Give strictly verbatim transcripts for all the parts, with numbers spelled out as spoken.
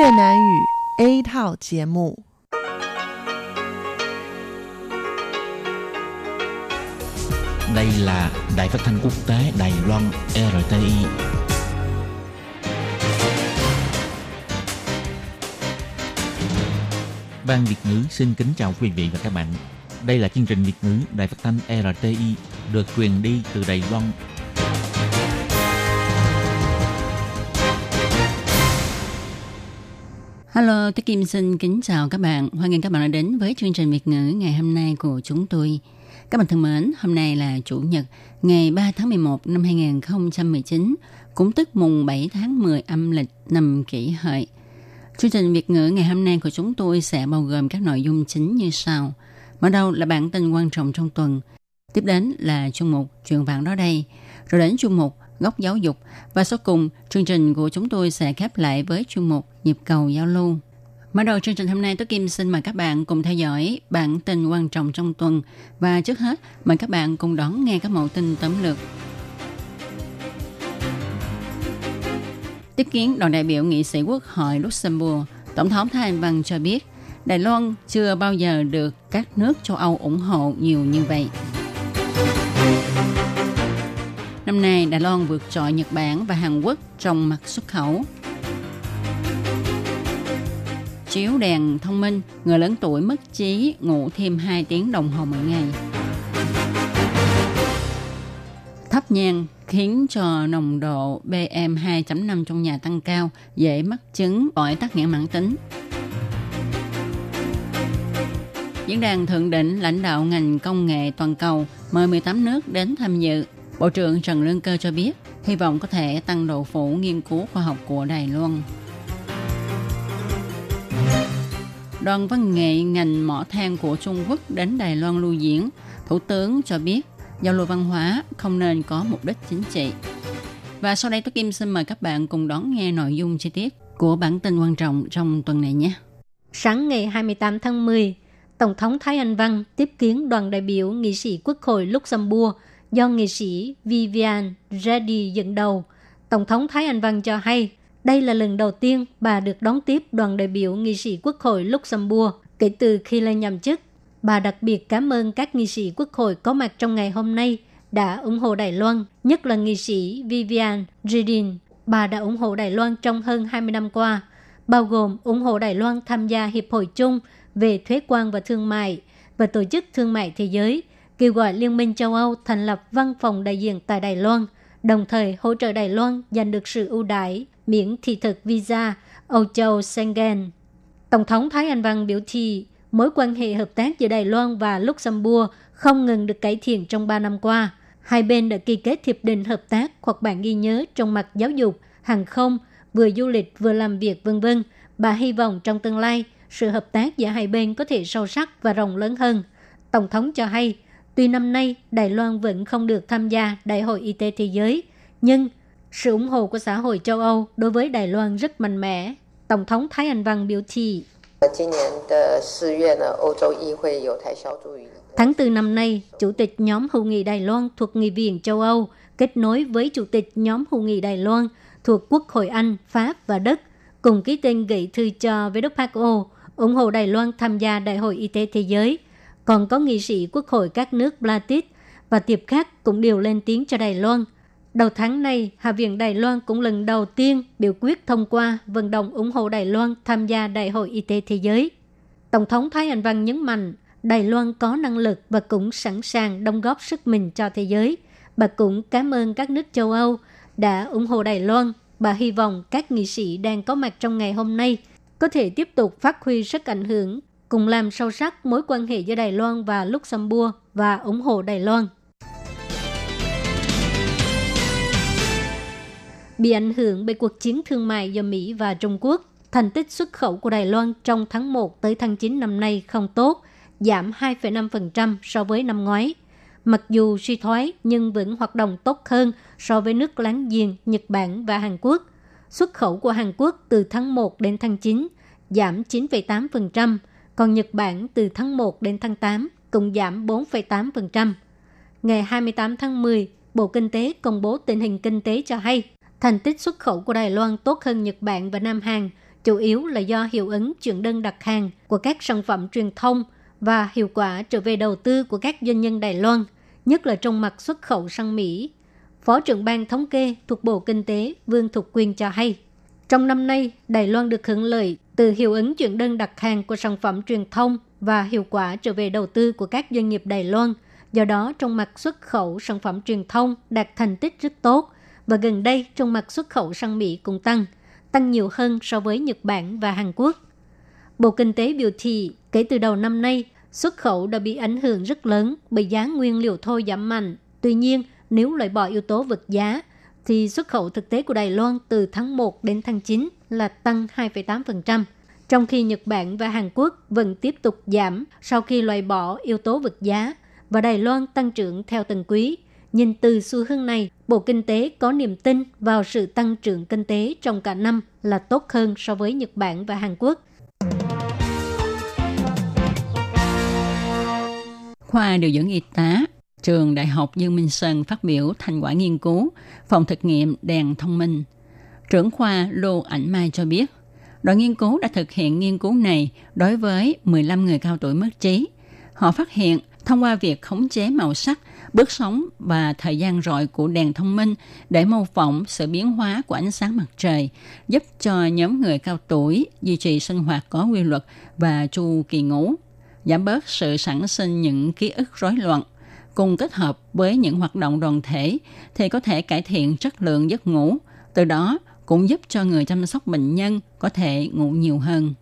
Việt Nam ngữ A thảo节目. Đây là Đài Phát thanh Quốc tế Đài Loan rờ tê i. Ban Việt ngữ xin kính chào quý vị và các bạn. Đây là chương trình Việt ngữ Đài Phát thanh rờ tê i được truyền đi từ Đài Loan. Hello, tôi Kim xin kính chào các bạn. Hoan nghênh các bạn đã đến với chương trình Việt ngữ ngày hôm nay của chúng tôi. Các bạn thân mến, hôm nay là Chủ nhật, ngày ba tháng mười một năm hai nghìn không trăm mười chín, cũng tức mùng bảy tháng mười âm lịch năm Kỷ Hợi. Chương trình Việt ngữ ngày hôm nay của chúng tôi sẽ bao gồm các nội dung chính như sau. Mở đầu là bản tin quan trọng trong tuần, tiếp đến là chuyên mục Chuyện vãng đó đây, rồi đến chuyên mục Góc giáo dục, và sau cùng chương trình của chúng tôi sẽ khép lại với chuyên mục Nhịp cầu giao lưu. Mở đầu chương trình hôm nay, Tố Kim xin mời các bạn cùng theo dõi bản tin quan trọng trong tuần, và trước hết mời các bạn cùng đón nghe các mẫu tin tóm lược. Tiếp kiến đoàn đại biểu nghị sĩ Quốc hội Luxembourg, Tổng thống Thái Anh Văn cho biết Đài Loan chưa bao giờ được các nước châu Âu ủng hộ nhiều như vậy. Năm nay, Đài Loan vượt trội Nhật Bản và Hàn Quốc trong mặt xuất khẩu. Chiếu đèn thông minh, người lớn tuổi mất trí ngủ thêm hai tiếng đồng hồ mỗi ngày. Thắp nhang khiến cho nồng độ pê em hai chấm năm trong nhà tăng cao, dễ mắc chứng phổi tắc nghẽn mãn tính. Diễn đàn thượng đỉnh lãnh đạo ngành công nghệ toàn cầu mời mười tám nước đến tham dự. Bộ trưởng Trần Lương Cơ cho biết, hy vọng có thể tăng độ phủ nghiên cứu khoa học của Đài Loan. Đoàn văn nghệ ngành mỏ than của Trung Quốc đến Đài Loan lưu diễn. Thủ tướng cho biết, giao lưu văn hóa không nên có mục đích chính trị. Và sau đây, Tú Kim xin mời các bạn cùng đón nghe nội dung chi tiết của bản tin quan trọng trong tuần này nhé. Sáng ngày hai mươi tám tháng mười, Tổng thống Thái Anh Văn tiếp kiến đoàn đại biểu nghị sĩ Quốc hội Luxembourg do nghị sĩ Vivian Reddy dẫn đầu. Tổng thống Thái Anh Văn cho hay, đây là lần đầu tiên bà được đón tiếp đoàn đại biểu nghị sĩ Quốc hội Luxembourg kể từ khi lên nhậm chức. Bà đặc biệt cảm ơn các nghị sĩ Quốc hội có mặt trong ngày hôm nay đã ủng hộ Đài Loan, nhất là nghị sĩ Vivian Reddy. Bà đã ủng hộ Đài Loan trong hơn hai mươi năm qua, bao gồm ủng hộ Đài Loan tham gia Hiệp hội chung về thuế quan và thương mại và Tổ chức Thương mại Thế giới, kêu gọi Liên minh châu Âu thành lập văn phòng đại diện tại Đài Loan, đồng thời hỗ trợ Đài Loan giành được sự ưu đãi miễn thị thực visa Âu châu Schengen. Tổng thống Thái Anh Văn biểu thị mối quan hệ hợp tác giữa Đài Loan và Luxembourg không ngừng được cải thiện trong ba năm qua. Hai bên đã ký kết hiệp định hợp tác hoặc bản ghi nhớ trong mặt giáo dục, hàng không, vừa du lịch vừa làm việc vân vân. Bà hy vọng trong tương lai, sự hợp tác giữa hai bên có thể sâu sắc và rộng lớn hơn. Tổng thống cho hay, tuy năm nay Đài Loan vẫn không được tham gia Đại hội Y tế Thế giới, nhưng sự ủng hộ của xã hội châu Âu đối với Đài Loan rất mạnh mẽ. Tổng thống Thái Anh Văn biểu thị. Tháng tư năm nay, Chủ tịch nhóm hữu nghị Đài Loan thuộc Nghị viện châu Âu kết nối với Chủ tịch nhóm hữu nghị Đài Loan thuộc Quốc hội Anh, Pháp và Đức cùng ký tên gửi thư cho vê kép hát o ủng hộ Đài Loan tham gia Đại hội Y tế Thế giới. Còn có nghị sĩ Quốc hội các nước Baltic và tiệp khác cũng đều lên tiếng cho Đài Loan. Đầu tháng này, Hạ viện Đài Loan cũng lần đầu tiên biểu quyết thông qua vận động ủng hộ Đài Loan tham gia Đại hội Y tế Thế giới. Tổng thống Thái Anh Văn nhấn mạnh, Đài Loan có năng lực và cũng sẵn sàng đóng góp sức mình cho thế giới. Bà cũng cảm ơn các nước châu Âu đã ủng hộ Đài Loan. Bà hy vọng các nghị sĩ đang có mặt trong ngày hôm nay có thể tiếp tục phát huy sức ảnh hưởng, cùng làm sâu sắc mối quan hệ giữa Đài Loan và Luxembourg và ủng hộ Đài Loan. Bị ảnh hưởng bởi cuộc chiến thương mại giữa Mỹ và Trung Quốc, thành tích xuất khẩu của Đài Loan trong tháng một tới tháng chín năm nay không tốt, giảm hai phẩy năm phần trăm so với năm ngoái. Mặc dù suy thoái nhưng vẫn hoạt động tốt hơn so với nước láng giềng Nhật Bản và Hàn Quốc. Xuất khẩu của Hàn Quốc từ tháng một đến tháng chín giảm chín phẩy tám phần trăm, còn Nhật Bản từ tháng một đến tháng tám cũng giảm bốn phẩy tám phần trăm. Ngày hai mươi tám tháng mười, Bộ Kinh tế công bố tình hình kinh tế cho hay, thành tích xuất khẩu của Đài Loan tốt hơn Nhật Bản và Nam Hàn, chủ yếu là do hiệu ứng chuyển đơn đặt hàng của các sản phẩm truyền thông và hiệu quả trở về đầu tư của các doanh nhân Đài Loan, nhất là trong mặt xuất khẩu sang Mỹ. Phó trưởng ban thống kê thuộc Bộ Kinh tế Vương Thục Quyền cho hay, trong năm nay, Đài Loan được hưởng lợi từ hiệu ứng chuyển đơn đặt hàng của sản phẩm truyền thông và hiệu quả trở về đầu tư của các doanh nghiệp Đài Loan. Do đó, trong mặt xuất khẩu sản phẩm truyền thông đạt thành tích rất tốt, và gần đây trong mặt xuất khẩu sang Mỹ cũng tăng, tăng nhiều hơn so với Nhật Bản và Hàn Quốc. Bộ Kinh tế biểu thị, kể từ đầu năm nay, xuất khẩu đã bị ảnh hưởng rất lớn bởi giá nguyên liệu thô giảm mạnh. Tuy nhiên, nếu loại bỏ yếu tố vật giá, thì xuất khẩu thực tế của Đài Loan từ tháng một đến tháng chín là tăng hai phẩy tám phần trăm, trong khi Nhật Bản và Hàn Quốc vẫn tiếp tục giảm sau khi loại bỏ yếu tố vật giá, và Đài Loan tăng trưởng theo từng quý. Nhìn từ xu hướng này, Bộ Kinh tế có niềm tin vào sự tăng trưởng kinh tế trong cả năm là tốt hơn so với Nhật Bản và Hàn Quốc. Khoa điều dưỡng y tá, Trường Đại học Dương Minh Sơn phát biểu thành quả nghiên cứu phòng thực nghiệm đèn thông minh. Trưởng khoa Lô Ảnh Mai cho biết, đội nghiên cứu đã thực hiện nghiên cứu này đối với mười lăm người cao tuổi mất trí. Họ phát hiện thông qua việc khống chế màu sắc, bước sóng và thời gian rọi của đèn thông minh để mô phỏng sự biến hóa của ánh sáng mặt trời, giúp cho nhóm người cao tuổi duy trì sinh hoạt có quy luật và chu kỳ ngủ, giảm bớt sự sản sinh những ký ức rối loạn. Cùng kết hợp với những hoạt động đoàn thể thì có thể cải thiện chất lượng giấc ngủ, từ đó cũng giúp cho người chăm sóc bệnh nhân có thể ngủ nhiều hơn.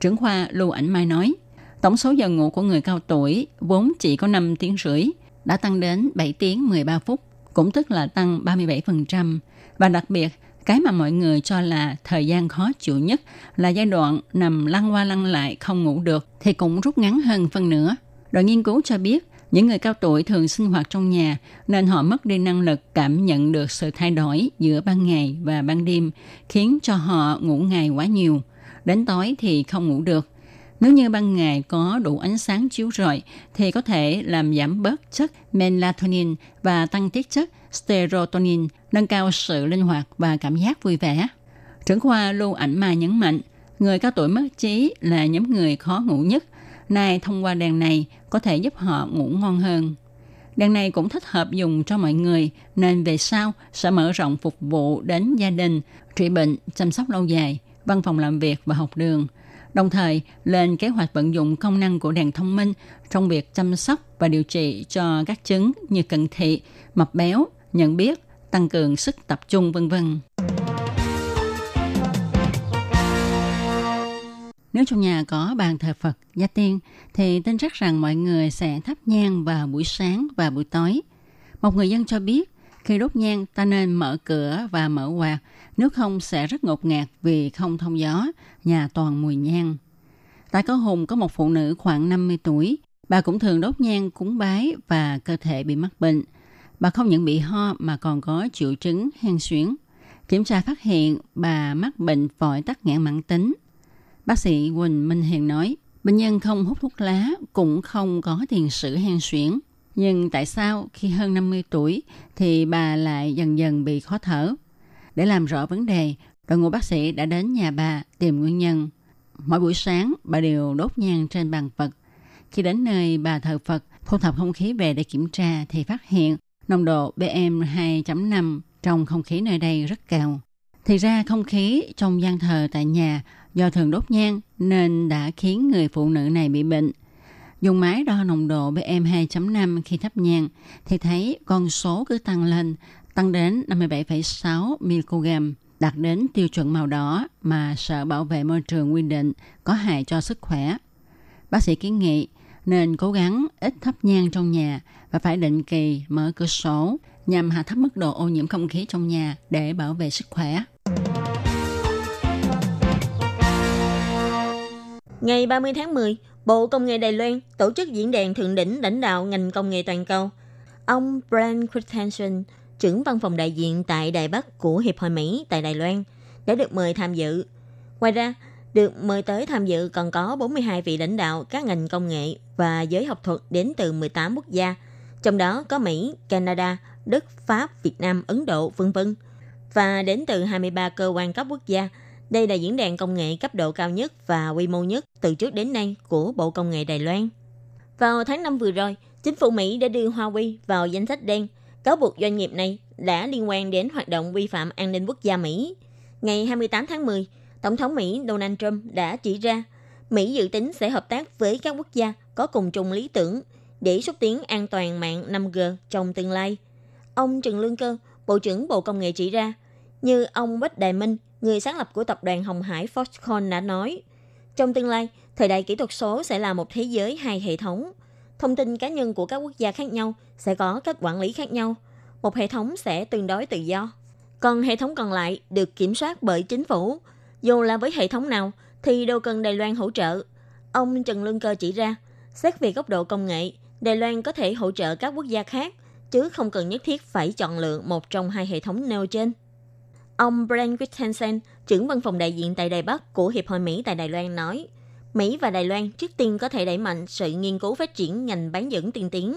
Trưởng khoa Lô Ảnh Mai nói, tổng số giờ ngủ của người cao tuổi vốn chỉ có năm tiếng rưỡi, đã tăng đến bảy tiếng mười ba phút, cũng tức là tăng ba mươi bảy phần trăm. Và đặc biệt, cái mà mọi người cho là thời gian khó chịu nhất là giai đoạn nằm lăn qua lăn lại không ngủ được thì cũng rút ngắn hơn phân nửa. Đội nghiên cứu cho biết, những người cao tuổi thường sinh hoạt trong nhà nên họ mất đi năng lực cảm nhận được sự thay đổi giữa ban ngày và ban đêm, khiến cho họ ngủ ngày quá nhiều. Đến tối thì không ngủ được. Nếu như ban ngày có đủ ánh sáng chiếu rọi thì có thể làm giảm bớt chất melatonin và tăng tiết chất serotonin, nâng cao sự linh hoạt và cảm giác vui vẻ. Trưởng khoa Lô Ảnh Mai nhấn mạnh, người cao tuổi mất trí là nhóm người khó ngủ nhất. Nay thông qua đèn này có thể giúp họ ngủ ngon hơn. Đèn này cũng thích hợp dùng cho mọi người, nên về sau sẽ mở rộng phục vụ đến gia đình, trị bệnh, chăm sóc lâu dài, văn phòng làm việc và học đường. Đồng thời, lên kế hoạch vận dụng công năng của đèn thông minh trong việc chăm sóc và điều trị cho các chứng như cận thị, mập béo, nhận biết, tăng cường sức tập trung, vân vân. Nếu trong nhà có bàn thờ Phật, gia tiên, thì tin chắc rằng mọi người sẽ thắp nhang vào buổi sáng và buổi tối. Một người dân cho biết, khi đốt nhang ta nên mở cửa và mở quạt, nếu không sẽ rất ngột ngạt vì không thông gió, nhà toàn mùi nhang. Tại Cửu Hùng có một phụ nữ khoảng năm mươi tuổi, bà cũng thường đốt nhang cúng bái và cơ thể bị mắc bệnh. Bà không những bị ho mà còn có triệu chứng hen suyễn. Kiểm tra phát hiện bà mắc bệnh phổi tắc nghẽn mãn tính. Bác sĩ Quỳnh Minh Hiền nói, bệnh nhân không hút thuốc lá cũng không có tiền sử hen suyễn. Nhưng tại sao khi hơn năm mươi tuổi thì bà lại dần dần bị khó thở? Để làm rõ vấn đề, đội ngũ bác sĩ đã đến nhà bà tìm nguyên nhân. Mỗi buổi sáng, bà đều đốt nhang trên bàn Phật. Khi đến nơi bà thờ Phật, thu thập không khí về để kiểm tra thì phát hiện nồng độ P M hai chấm năm trong không khí nơi đây rất cao. Thì ra không khí trong gian thờ tại nhà do thường đốt nhang nên đã khiến người phụ nữ này bị bệnh. Dùng máy đo nồng độ P M hai chấm năm khi thắp nhang thì thấy con số cứ tăng lên, tăng đến năm mươi bảy phẩy sáu microgram, đạt đến tiêu chuẩn màu đỏ mà Sở Bảo vệ Môi trường quy định có hại cho sức khỏe. Bác sĩ kiến nghị nên cố gắng ít thắp nhang trong nhà và phải định kỳ mở cửa sổ nhằm hạ thấp mức độ ô nhiễm không khí trong nhà để bảo vệ sức khỏe. Ngày ba mươi tháng mười, Bộ Công nghệ Đài Loan tổ chức diễn đàn thượng đỉnh lãnh đạo ngành công nghệ toàn cầu. Ông Brian Christensen, trưởng văn phòng đại diện tại Đài Bắc của Hiệp hội Mỹ tại Đài Loan, đã được mời tham dự. Ngoài ra, được mời tới tham dự còn có bốn mươi hai vị lãnh đạo các ngành công nghệ và giới học thuật đến từ mười tám quốc gia, trong đó có Mỹ, Canada, Đức, Pháp, Việt Nam, Ấn Độ, vân vân, và đến từ hai mươi ba cơ quan cấp quốc gia, Đây là diễn đàn công nghệ cấp độ cao nhất và quy mô nhất từ trước đến nay của Bộ Công nghệ Đài Loan. Vào tháng năm vừa rồi, chính phủ Mỹ đã đưa Huawei vào danh sách đen, cáo buộc doanh nghiệp này đã liên quan đến hoạt động vi phạm an ninh quốc gia Mỹ. Ngày hai mươi tám tháng mười, Tổng thống Mỹ Donald Trump đã chỉ ra Mỹ dự tính sẽ hợp tác với các quốc gia có cùng chung lý tưởng để xúc tiến an toàn mạng năm G trong tương lai. Ông Trần Lương Cơ, Bộ trưởng Bộ Công nghệ chỉ ra, như ông Bách Đài Minh, người sáng lập của tập đoàn Hồng Hải Foxconn đã nói, trong tương lai, thời đại kỹ thuật số sẽ là một thế giới hai hệ thống. Thông tin cá nhân của các quốc gia khác nhau sẽ có cách quản lý khác nhau. Một hệ thống sẽ tương đối tự do, còn hệ thống còn lại được kiểm soát bởi chính phủ. Dù là với hệ thống nào thì đâu cần Đài Loan hỗ trợ. Ông Trần Lương Cơ chỉ ra, xét về góc độ công nghệ, Đài Loan có thể hỗ trợ các quốc gia khác, chứ không cần nhất thiết phải chọn lựa một trong hai hệ thống nêu trên. Ông Brian Christensen, trưởng văn phòng đại diện tại Đài Bắc của Hiệp hội Mỹ tại Đài Loan nói, Mỹ và Đài Loan trước tiên có thể đẩy mạnh sự nghiên cứu phát triển ngành bán dẫn tiên tiến.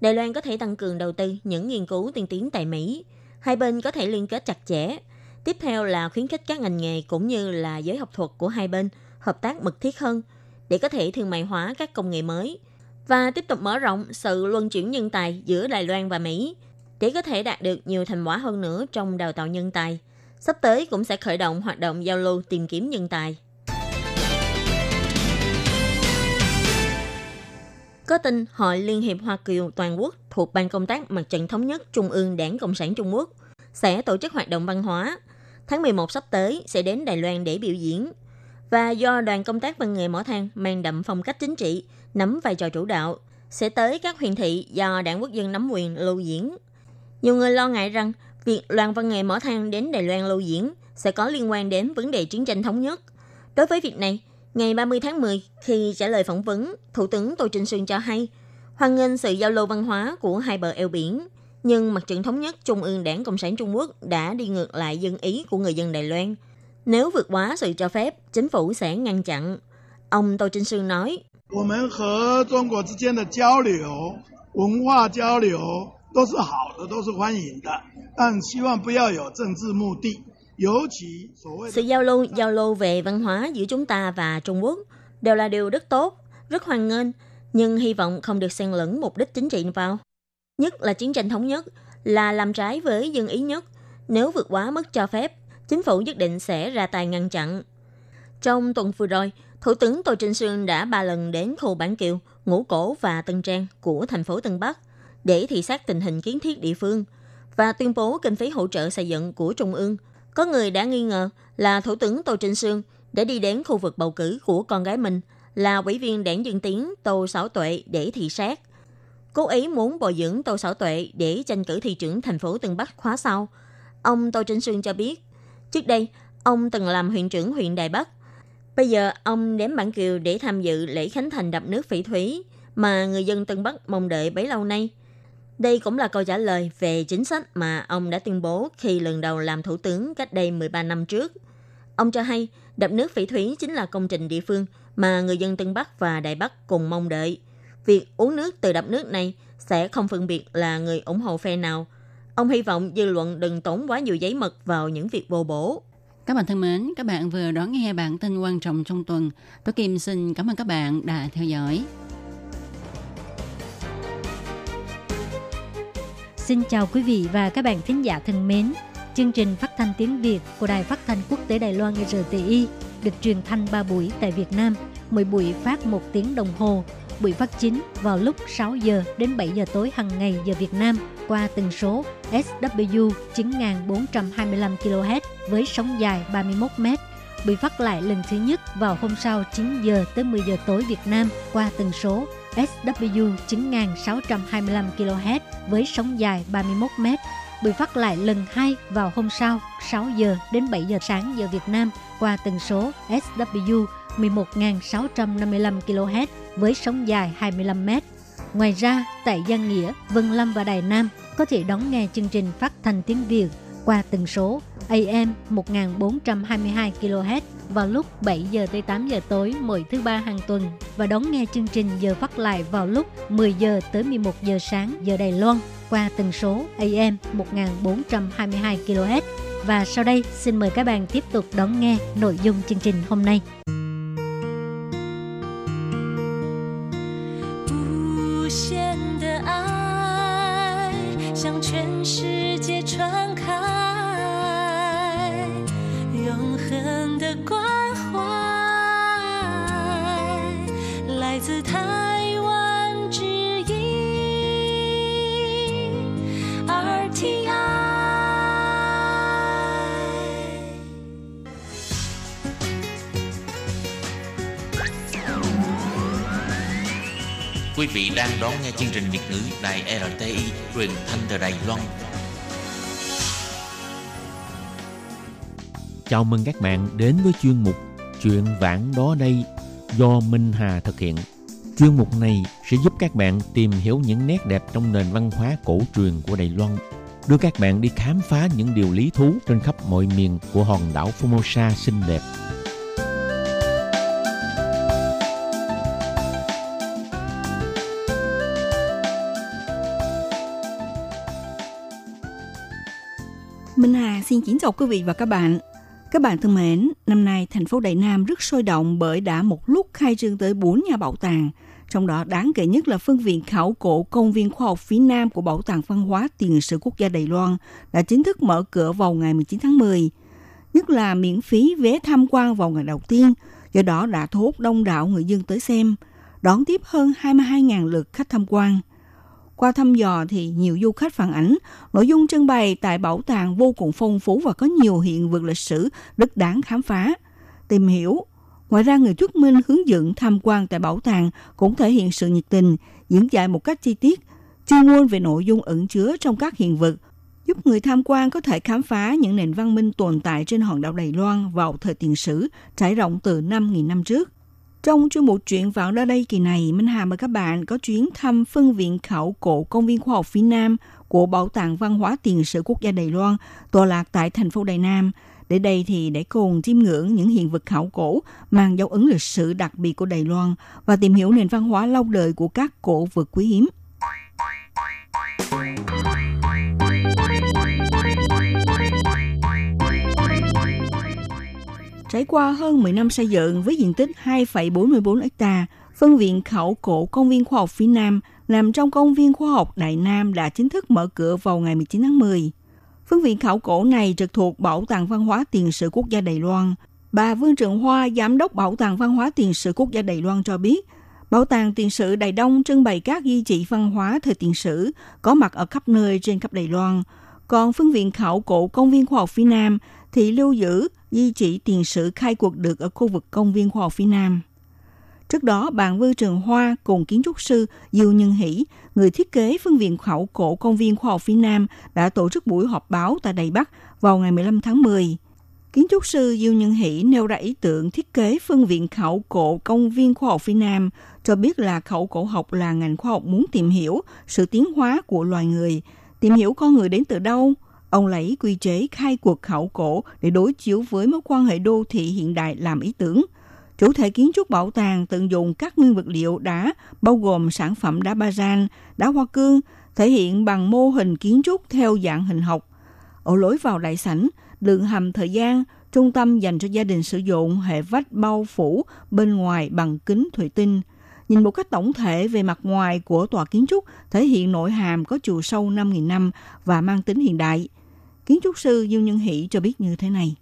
Đài Loan có thể tăng cường đầu tư những nghiên cứu tiên tiến tại Mỹ. Hai bên có thể liên kết chặt chẽ. Tiếp theo là khuyến khích các ngành nghề cũng như là giới học thuật của hai bên hợp tác mật thiết hơn để có thể thương mại hóa các công nghệ mới và tiếp tục mở rộng sự luân chuyển nhân tài giữa Đài Loan và Mỹ để có thể đạt được nhiều thành quả hơn nữa trong đào tạo nhân tài. Sắp tới cũng sẽ khởi động hoạt động giao lưu tìm kiếm nhân tài. Có tin Hội Liên hiệp Hoa Kiều Toàn quốc thuộc Ban công tác Mặt trận Thống nhất Trung ương Đảng Cộng sản Trung Quốc sẽ tổ chức hoạt động văn hóa. tháng mười một sắp tới sẽ đến Đài Loan để biểu diễn. Và do đoàn công tác văn nghệ mỏ than mang đậm phong cách chính trị, nắm vai trò chủ đạo, sẽ tới các huyện thị do Đảng Quốc dân nắm quyền lưu diễn. Nhiều người lo ngại rằng việc đoàn văn nghệ mỏ than đến Đài Loan lưu diễn sẽ có liên quan đến vấn đề chiến tranh thống nhất. Đối với việc này, ngày ba mươi tháng mười, khi trả lời phỏng vấn, Thủ tướng Tô Trinh Xương cho hay hoan nghênh sự giao lưu văn hóa của hai bờ eo biển, nhưng Mặt trận Thống nhất Trung ương Đảng Cộng sản Trung Quốc đã đi ngược lại dân ý của người dân Đài Loan. Nếu vượt quá sự cho phép, chính phủ sẽ ngăn chặn. Ông Tô Trinh Xương nói, sự giao lưu, giao lưu về văn hóa giữa chúng ta và Trung Quốc đều là điều rất tốt, rất hoan nghênh, nhưng hy vọng không được xen lẫn mục đích chính trị vào. Nhất là chiến tranh thống nhất, là làm trái với dân ý nhất. Nếu vượt quá mức cho phép, chính phủ nhất định sẽ ra tay ngăn chặn. Trong tuần vừa rồi, Thủ tướng Tô Trinh Xương đã ba lần đến khu Bản Kiều, Ngũ Cổ và Tân Trang của thành phố Tân Bắc để thị sát tình hình kiến thiết địa phương và tuyên bố kinh phí hỗ trợ xây dựng của Trung ương. Có người đã nghi ngờ là Thủ tướng Tô Trinh Xương đã đi đến khu vực bầu cử của con gái mình là ủy viên Đảng Dân Tiến Tô Sáu Tuệ để thị sát. Cố ý muốn bồi dưỡng Tô Sáu Tuệ để tranh cử thị trưởng thành phố Tân Bắc khóa sau. Ông Tô Trinh Xương cho biết, trước đây, ông từng làm huyện trưởng huyện Đài Bắc. Bây giờ, ông đến Bản Kiều để tham dự lễ khánh thành đập nước Phỉ Thúy mà người dân Tân Bắc mong đợi bấy lâu nay. Đây cũng là câu trả lời về chính sách mà ông đã tuyên bố khi lần đầu làm thủ tướng cách đây mười ba năm trước. Ông cho hay, đập nước Phỉ Thúy chính là công trình địa phương mà người dân Tân Bắc và Đài Bắc cùng mong đợi. Việc uống nước từ đập nước này sẽ không phân biệt là người ủng hộ phe nào. Ông hy vọng dư luận đừng tốn quá nhiều giấy mực vào những việc vô bổ. Các bạn thân mến, các bạn vừa đón nghe bản tin quan trọng trong tuần. Tôi Kim xin cảm ơn các bạn đã theo dõi. Xin chào quý vị và các bạn khán giả thân mến. Chương trình phát thanh tiếng Việt của Đài Phát thanh Quốc tế Đài Loan R T I được truyền thanh ba buổi tại Việt Nam, mỗi buổi phát một tiếng đồng hồ. Buổi phát chính vào lúc sáu giờ đến bảy giờ tối hàng ngày giờ Việt Nam qua tần số S W chín nghìn bốn trăm hai mươi lăm ki lô héc với sóng dài ba mươi mốt mét. Buổi phát lại lần thứ nhất vào hôm sau chín giờ tới mười giờ tối Việt Nam qua tần số S W chín nghìn sáu trăm hai mươi lăm ki lô héc với sóng dài ba mươi mốt mét. Buổi phát lại lần hai vào hôm sau sáu giờ đến bảy giờ sáng giờ Việt Nam qua tần số S W mười một nghìn sáu trăm năm mươi lăm ki lô héc với sóng dài hai mươi lăm mét. Ngoài ra, tại Giang Nghĩa, Vân Lâm và Đài Nam có thể đón nghe chương trình phát thanh tiếng Việt qua tần số A M một nghìn bốn trăm hai mươi hai ki lô héc vào lúc bảy giờ tới tám giờ tối mỗi thứ ba hàng tuần và đón nghe chương trình giờ phát lại vào lúc mười giờ tới mười một giờ sáng giờ Đài Loan qua tần số A M một nghìn bốn trăm hai mươi hai ki lô héc. Và sau đây xin mời các bạn tiếp tục đón nghe nội dung chương trình hôm nay. Quý vị đang đón nghe chương trình Việt ngữ Đài rờ tê i truyền thanh từ Đài Loan. Chào mừng các bạn đến với chuyên mục Chuyện vãng đó đây do Minh Hà thực hiện. Chuyên mục này sẽ giúp các bạn tìm hiểu những nét đẹp trong nền văn hóa cổ truyền của Đài Loan, đưa các bạn đi khám phá những điều lý thú trên khắp mọi miền của hòn đảo Formosa xinh đẹp. Minh Hà xin kính chào quý vị và các bạn. Các bạn thân mến, năm nay thành phố Đại Nam rất sôi động bởi đã một lúc khai trương tới bốn nhà bảo tàng, trong đó đáng kể nhất là phân viện khảo cổ công viên khoa học phía Nam của Bảo tàng Văn hóa Tiền lịch sử Quốc gia Đài Loan đã chính thức mở cửa vào ngày mười chín tháng mười, nhất là miễn phí vé tham quan vào ngày đầu tiên, do đó đã thu hút đông đảo người dân tới xem, đón tiếp hơn hai mươi hai nghìn lượt khách tham quan. Qua thăm dò thì nhiều du khách phản ánh, nội dung trưng bày tại bảo tàng vô cùng phong phú và có nhiều hiện vật lịch sử rất đáng khám phá, tìm hiểu. Ngoài ra, người thuyết minh hướng dẫn tham quan tại bảo tàng cũng thể hiện sự nhiệt tình, diễn giải một cách chi tiết, chuyên môn về nội dung ẩn chứa trong các hiện vật, giúp người tham quan có thể khám phá những nền văn minh tồn tại trên hòn đảo Đài Loan vào thời tiền sử, trải rộng từ năm nghìn năm trước. Trong chuyên mục Chuyện vãng đó đây kỳ này, Minh Hà mời các bạn có chuyến thăm phân viện khảo cổ công viên khoa học phía Nam của Bảo tàng Văn hóa Tiền lịch sử Quốc gia Đài Loan, tọa lạc tại thành phố Đài Nam. Để đây thì để cùng chiêm ngưỡng những hiện vật khảo cổ mang dấu ấn lịch sử đặc biệt của Đài Loan và tìm hiểu nền văn hóa lâu đời của các cổ vật quý hiếm. Trải qua hơn mười năm xây dựng với diện tích hai phẩy bốn mươi tư ha, phân viện khảo cổ công viên khoa học phía Nam nằm trong công viên khoa học Đại Nam đã chính thức mở cửa vào ngày mười chín tháng mười. Phân viện khảo cổ này trực thuộc Bảo tàng Văn hóa Tiền lịch sử Quốc gia Đài Loan. Bà Vương Trường Hoa, Giám đốc Bảo tàng Văn hóa Tiền lịch sử Quốc gia Đài Loan cho biết, Bảo tàng Tiền sử Đài Đông trưng bày các di chỉ văn hóa thời tiền sử có mặt ở khắp nơi trên khắp Đài Loan. Còn phân viện khảo cổ công viên khoa học phía Nam thì lưu giữ di chỉ tiền sử khai quật được ở khu vực công viên khoa học phía Nam. Trước đó, bạn Vương Trường Hoa cùng kiến trúc sư Diêu Nhân Hỷ, người thiết kế phân viện khảo cổ công viên khoa học phía Nam đã tổ chức buổi họp báo tại Đài Bắc vào ngày mười lăm tháng mười. Kiến trúc sư Diêu Nhân Hỷ nêu ra ý tưởng thiết kế phân viện khảo cổ công viên khoa học phía Nam, cho biết là khảo cổ học là ngành khoa học muốn tìm hiểu sự tiến hóa của loài người, tìm hiểu con người đến từ đâu. Ông lấy quy chế khai quật khảo cổ để đối chiếu với mối quan hệ đô thị hiện đại làm ý tưởng. Chủ thể kiến trúc bảo tàng tận dụng các nguyên vật liệu đá, bao gồm sản phẩm đá bazan, đá hoa cương, thể hiện bằng mô hình kiến trúc theo dạng hình học. Ở lối vào đại sảnh, đường hầm thời gian, trung tâm dành cho gia đình sử dụng, hệ vách bao phủ bên ngoài bằng kính thủy tinh. Nhìn một cách tổng thể về mặt ngoài của tòa kiến trúc, thể hiện nội hàm có chiều sâu năm nghìn năm và mang tính hiện đại. Kiến trúc sư Dương Nhân Hỷ cho biết như thế này.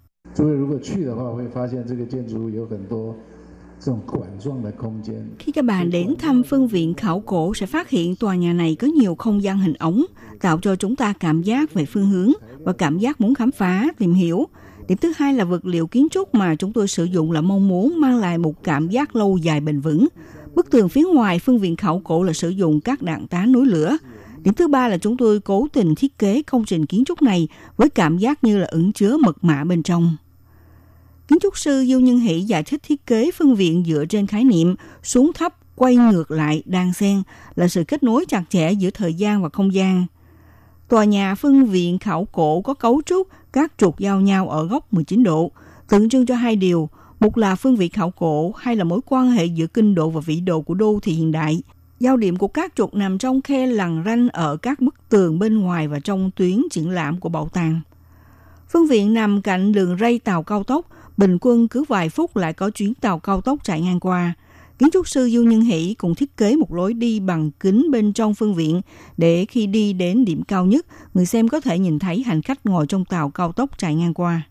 Khi các bạn đến thăm phân viện khảo cổ sẽ phát hiện tòa nhà này có nhiều không gian hình ống, tạo cho chúng ta cảm giác về phương hướng và cảm giác muốn khám phá, tìm hiểu. Điểm thứ hai là vật liệu kiến trúc mà chúng tôi sử dụng là mong muốn mang lại một cảm giác lâu dài bền vững. Bức tường phía ngoài phân viện khảo cổ là sử dụng các đạn tá núi lửa. Điểm thứ ba là chúng tôi cố tình thiết kế công trình kiến trúc này với cảm giác như là ẩn chứa mật mã bên trong. Kiến trúc sư Diêu Nhân Hỷ giải thích thiết kế phân viện dựa trên khái niệm xuống thấp, quay ngược lại, đan xen là sự kết nối chặt chẽ giữa thời gian và không gian. Tòa nhà phân viện khảo cổ có cấu trúc các trục giao nhau ở góc mười chín độ, tượng trưng cho hai điều, một là phương vị khảo cổ hay là mối quan hệ giữa kinh độ và vĩ độ của đô thị hiện đại. Giao điểm của các trục nằm trong khe lằn ranh ở các bức tường bên ngoài và trong tuyến triển lãm của bảo tàng. Phương viện nằm cạnh đường ray tàu cao tốc, bình quân cứ vài phút lại có chuyến tàu cao tốc chạy ngang qua. Kiến trúc sư Dương Nhân Hỷ cũng thiết kế một lối đi bằng kính bên trong phương viện để khi đi đến điểm cao nhất, người xem có thể nhìn thấy hành khách ngồi trong tàu cao tốc chạy ngang qua.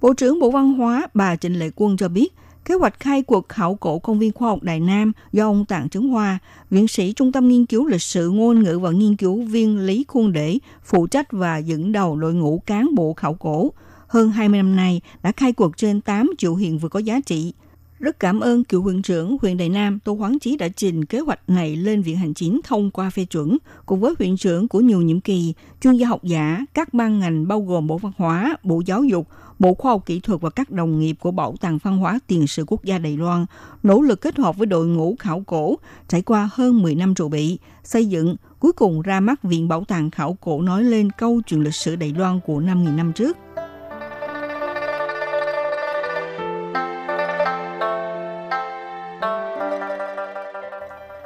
Bộ trưởng Bộ Văn hóa bà Trịnh Lệ Quân cho biết, kế hoạch khai quật khảo cổ công viên khoa học Đài Nam do ông Tạng Trứng Hoa, viện sĩ Trung tâm Nghiên cứu Lịch sử Ngôn ngữ và Nghiên cứu viên Lý Khuôn Để phụ trách và dẫn đầu đội ngũ cán bộ khảo cổ. Hơn hai mươi năm nay đã khai quật trên tám triệu hiện vật có giá trị. Rất cảm ơn cựu huyện trưởng huyện Đài Nam Tô Hoán Chí đã trình kế hoạch này lên Viện Hành Chính thông qua phê chuẩn, cùng với huyện trưởng của nhiều nhiệm kỳ, chuyên gia học giả, các ban ngành bao gồm Bộ Văn hóa, Bộ Giáo dục, Bộ Khoa học Kỹ thuật và các đồng nghiệp của Bảo tàng Văn hóa Tiền sử Quốc gia Đài Loan, nỗ lực kết hợp với đội ngũ khảo cổ, trải qua hơn mười năm chuẩn bị, xây dựng, cuối cùng ra mắt Viện Bảo tàng Khảo cổ nói lên câu chuyện lịch sử Đài Loan của năm nghìn năm trước.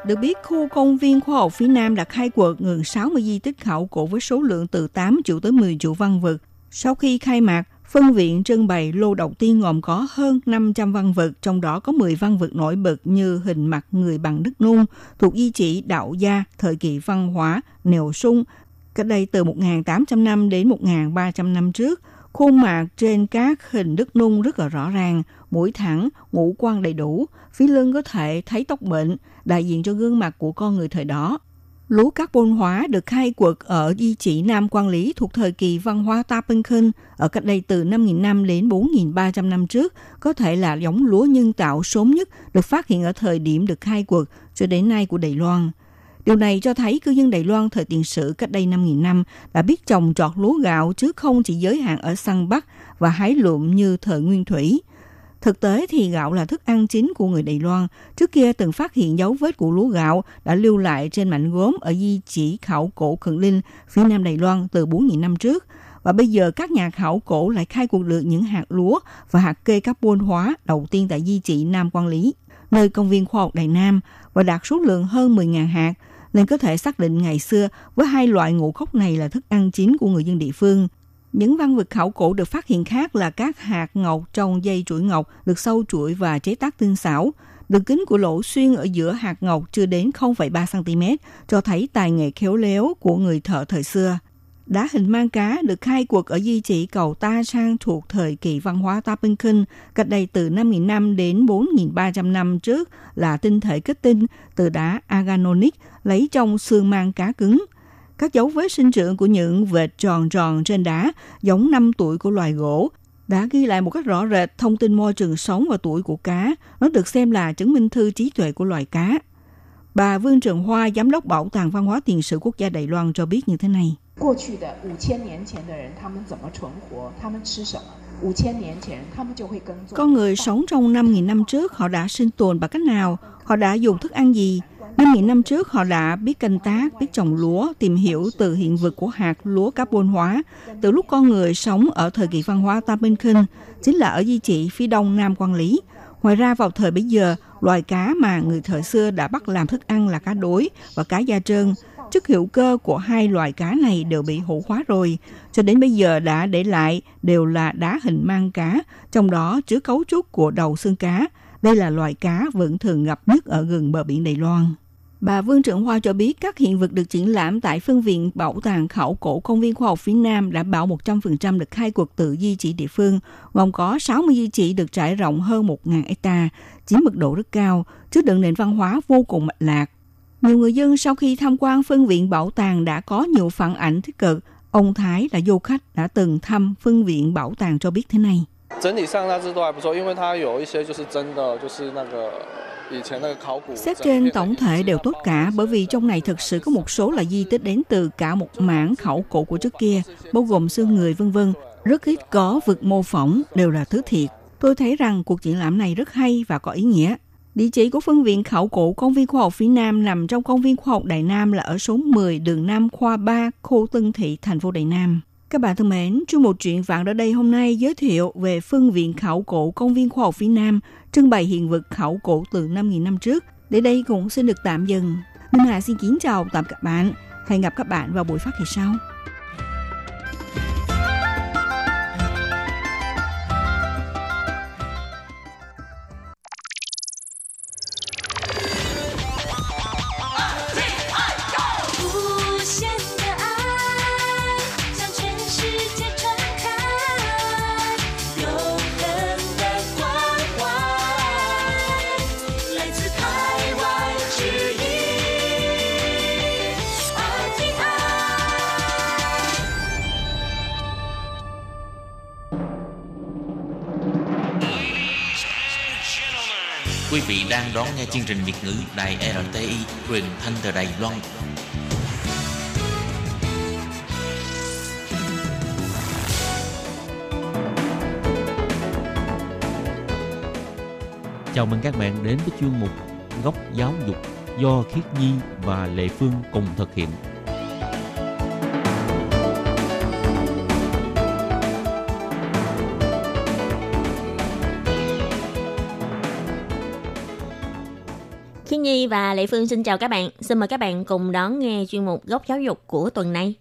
Được biết, khu công viên khoa học phía Nam đã khai quật gần sáu mươi di tích khảo cổ với số lượng từ tám triệu tới mười triệu văn vật. Sau khi khai mạc, phân viện trưng bày lô đầu tiên gồm có hơn năm trăm văn vật, trong đó có mười văn vật nổi bật như hình mặt người bằng đất nung, thuộc di chỉ đạo gia, thời kỳ văn hóa, Nèo Sung, cách đây từ một nghìn tám trăm năm đến một nghìn ba trăm năm trước. Khuôn mặt trên các hình đất nung rất là rõ ràng, mũi thẳng, ngũ quan đầy đủ, phía lưng có thể thấy tóc bệnh, đại diện cho gương mặt của con người thời đó. Lúa carbon hóa được khai quật ở di chỉ Nam Quan Lý thuộc thời kỳ văn hóa Ta Pinh Khinh, ở cách đây từ năm nghìn năm đến bốn nghìn ba trăm năm trước, có thể là giống lúa nhân tạo sớm nhất được phát hiện ở thời điểm được khai quật cho đến nay của Đài Loan. Điều này cho thấy cư dân Đài Loan thời tiền sử cách đây năm nghìn năm đã biết trồng trọt lúa gạo chứ không chỉ giới hạn ở săn bắt và hái lượm như thời Nguyên Thủy. Thực tế thì gạo là thức ăn chính của người Đài Loan. Trước kia từng phát hiện dấu vết của lúa gạo đã lưu lại trên mảnh gốm ở di chỉ khảo cổ Khẩn Linh, phía Nam Đài Loan từ bốn nghìn năm trước. Và bây giờ các nhà khảo cổ lại khai quật được những hạt lúa và hạt kê carbon hóa đầu tiên tại di chỉ Nam Quan Lý, nơi công viên khoa học Đài Nam, và đạt số lượng hơn mười nghìn hạt, nên có thể xác định ngày xưa với hai loại ngũ cốc này là thức ăn chính của người dân địa phương. Những văn vật khảo cổ được phát hiện khác là các hạt ngọc trong dây chuỗi ngọc được sâu chuỗi và chế tác tinh xảo. Đường kính của lỗ xuyên ở giữa hạt ngọc chưa đến không phẩy ba xăng ti mét, cho thấy tài nghệ khéo léo của người thợ thời xưa. Đá hình mang cá được khai quật ở di chỉ cầu Ta Sang thuộc thời kỳ văn hóa Ta Pinh Khinh, cách đây từ năm nghìn năm đến bốn nghìn ba trăm năm trước, là tinh thể kết tinh từ đá arganonik lấy trong xương mang cá cứng. Các dấu vết sinh trưởng của những vệt tròn tròn trên đá giống năm tuổi của loài gỗ đã ghi lại một cách rõ rệt thông tin môi trường sống và tuổi của cá. Nó được xem là chứng minh thư trí tuệ của loài cá. Bà Vương Trường Hoa, Giám đốc Bảo tàng Văn hóa Tiền sử Quốc gia Đài Loan cho biết như thế này. Con người sống trong năm nghìn năm trước họ đã sinh tồn bằng cách nào? Họ đã dùng thức ăn gì? năm nghìn năm trước họ đã biết canh tác, biết trồng lúa, tìm hiểu từ hiện vật của hạt lúa carbon hóa. Từ lúc con người sống ở thời kỳ văn hóa Ta Pinh Khinh, chính là ở di chỉ phía đông Nam Quan Lý. Ngoài ra vào thời bấy giờ, loài cá mà người thời xưa đã bắt làm thức ăn là cá đối và cá da trơn. Chất hữu cơ của hai loài cá này đều bị hữu hóa rồi, cho đến bây giờ đã để lại đều là đá hình mang cá, trong đó chứa cấu trúc của đầu xương cá. Đây là loài cá vẫn thường gặp nhất ở gần bờ biển Đài Loan. Bà Vương Trưởng Hoa cho biết các hiện vật được triển lãm tại phân viện Bảo tàng Khảo cổ Công viên Khoa học phía Nam đảm bảo một trăm phần trăm được khai quật từ di chỉ địa phương, gồm có sáu mươi di chỉ được trải rộng hơn một nghìn hectare, chiếm mật độ rất cao, chứa đựng nền văn hóa vô cùng mạch lạc. Nhiều người dân sau khi tham quan phân viện bảo tàng đã có nhiều phản ảnh tích cực. Ông Thái là du khách đã từng thăm phân viện bảo tàng cho biết thế này. Xét trên tổng thể đều tốt cả, bởi vì trong này thực sự có một số là di tích đến từ cả một mảng khảo cổ của trước kia, bao gồm xương người vân vân. Rất ít có vật mô phỏng, đều là thứ thiệt. Tôi thấy rằng cuộc triển lãm này rất hay và có ý nghĩa. Địa chỉ của phân viện khảo cổ Công viên Khoa học phía Nam nằm trong Công viên Khoa học Đài Nam, là ở số mười đường Nam Khoa ba, khu Tân Thị, thành phố Đài Nam. Các bạn thân mến, chuyên mục Chuyện Vạn ở đây hôm nay giới thiệu về phân viện khảo cổ Công viên Khoa học phía Nam, trưng bày hiện vật khảo cổ từ năm nghìn năm trước. Để đây cũng xin được tạm dừng. Minh Hà xin kính chào tạm các bạn. Hẹn gặp các bạn vào buổi phát kỳ sau. Quý vị đang đón nghe chương trình Việt ngữ Đài rờ tê i, truyền thanh từ Đài Loan. Chào mừng các bạn đến với chuyên mục Góc Giáo dục do Khiết Nhi và Lệ Phương cùng thực hiện. Khiết Nhi và Lệ Phương xin chào các bạn. Xin mời các bạn cùng đón nghe chuyên mục Góc Giáo dục của tuần này.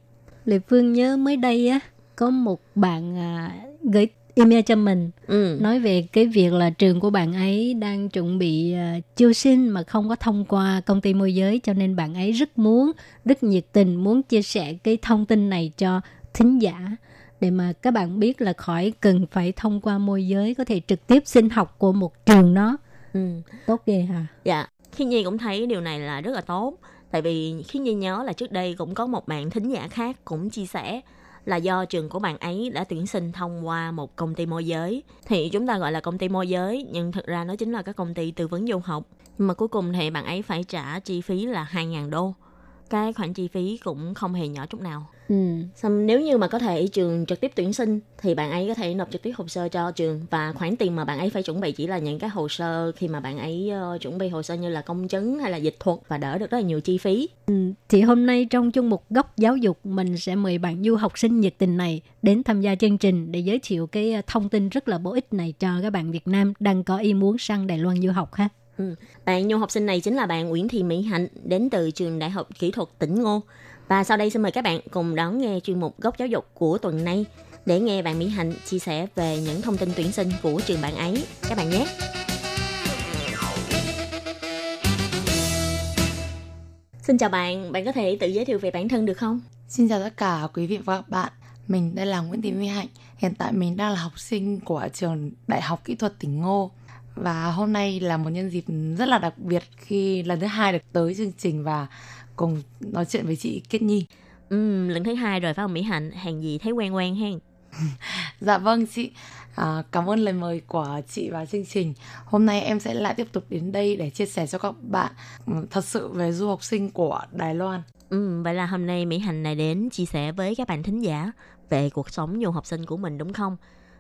Lệ Phương nhớ mới đây á, có một bạn à, gửi email cho mình, ừ. nói về cái việc là trường của bạn ấy đang chuẩn bị uh, chiêu sinh mà không có thông qua công ty môi giới, cho nên bạn ấy rất muốn, rất nhiệt tình muốn chia sẻ cái thông tin này cho thính giả để mà các bạn biết là khỏi cần phải thông qua môi giới, có thể trực tiếp xin học của một trường đó. Ừ. Tốt ghê hả? Dạ, Khi Nhi cũng thấy điều này là rất là tốt, tại vì Khi Nhi nhớ là trước đây cũng có một bạn thính giả khác cũng chia sẻ là do trường của bạn ấy đã tuyển sinh thông qua một công ty môi giới. Thì chúng ta gọi là công ty môi giới, nhưng thực ra nó chính là các công ty tư vấn du học. Nhưng mà cuối cùng thì bạn ấy phải trả chi phí là hai nghìn đô. Cái khoản chi phí cũng không hề nhỏ chút nào. Ừ. Xong nếu như mà có thể trường trực tiếp tuyển sinh thì bạn ấy có thể nộp trực tiếp hồ sơ cho trường. Và khoản tiền mà bạn ấy phải chuẩn bị chỉ là những cái hồ sơ khi mà bạn ấy uh, chuẩn bị hồ sơ như là công chứng hay là dịch thuật, và đỡ được rất là nhiều chi phí. Ừ. Thì hôm nay trong chung một Góc Giáo dục, mình sẽ mời bạn du học sinh nhiệt tình này đến tham gia chương trình để giới thiệu cái thông tin rất là bổ ích này cho các bạn Việt Nam đang có ý muốn sang Đài Loan du học ha. Ừ. Bạn du học sinh này chính là bạn Nguyễn Thị Mỹ Hạnh, đến từ trường Đại học Kỹ thuật Tỉnh Ngô. Và sau đây xin mời các bạn cùng đón nghe chuyên mục Góc Giáo dục của tuần này để nghe bạn Mỹ Hạnh chia sẻ về những thông tin tuyển sinh của trường bạn ấy các bạn nhé. Xin chào bạn, bạn có thể tự giới thiệu về bản thân được không? Xin chào tất cả quý vị và các bạn, mình đây là Nguyễn Thị Mỹ Hạnh. Hiện tại mình đang là học sinh của trường Đại học Kỹ thuật Tỉnh Ngô. Và hôm nay là một nhân dịp rất là đặc biệt khi lần thứ hai được tới chương trình và cùng nói chuyện với chị Kiết Nhi. Ừ, lần thứ hai rồi phải không Mỹ Hạnh? Hàng gì thấy quen quen hen. Dạ vâng chị, à, cảm ơn lời mời của chị và chương trình. Hôm nay em sẽ lại tiếp tục đến đây để chia sẻ cho các bạn thật sự về du học sinh của Đài Loan. Ừ, vậy là hôm nay Mỹ Hạnh này đến chia sẻ với các bạn thính giả về cuộc sống du học sinh của mình đúng không?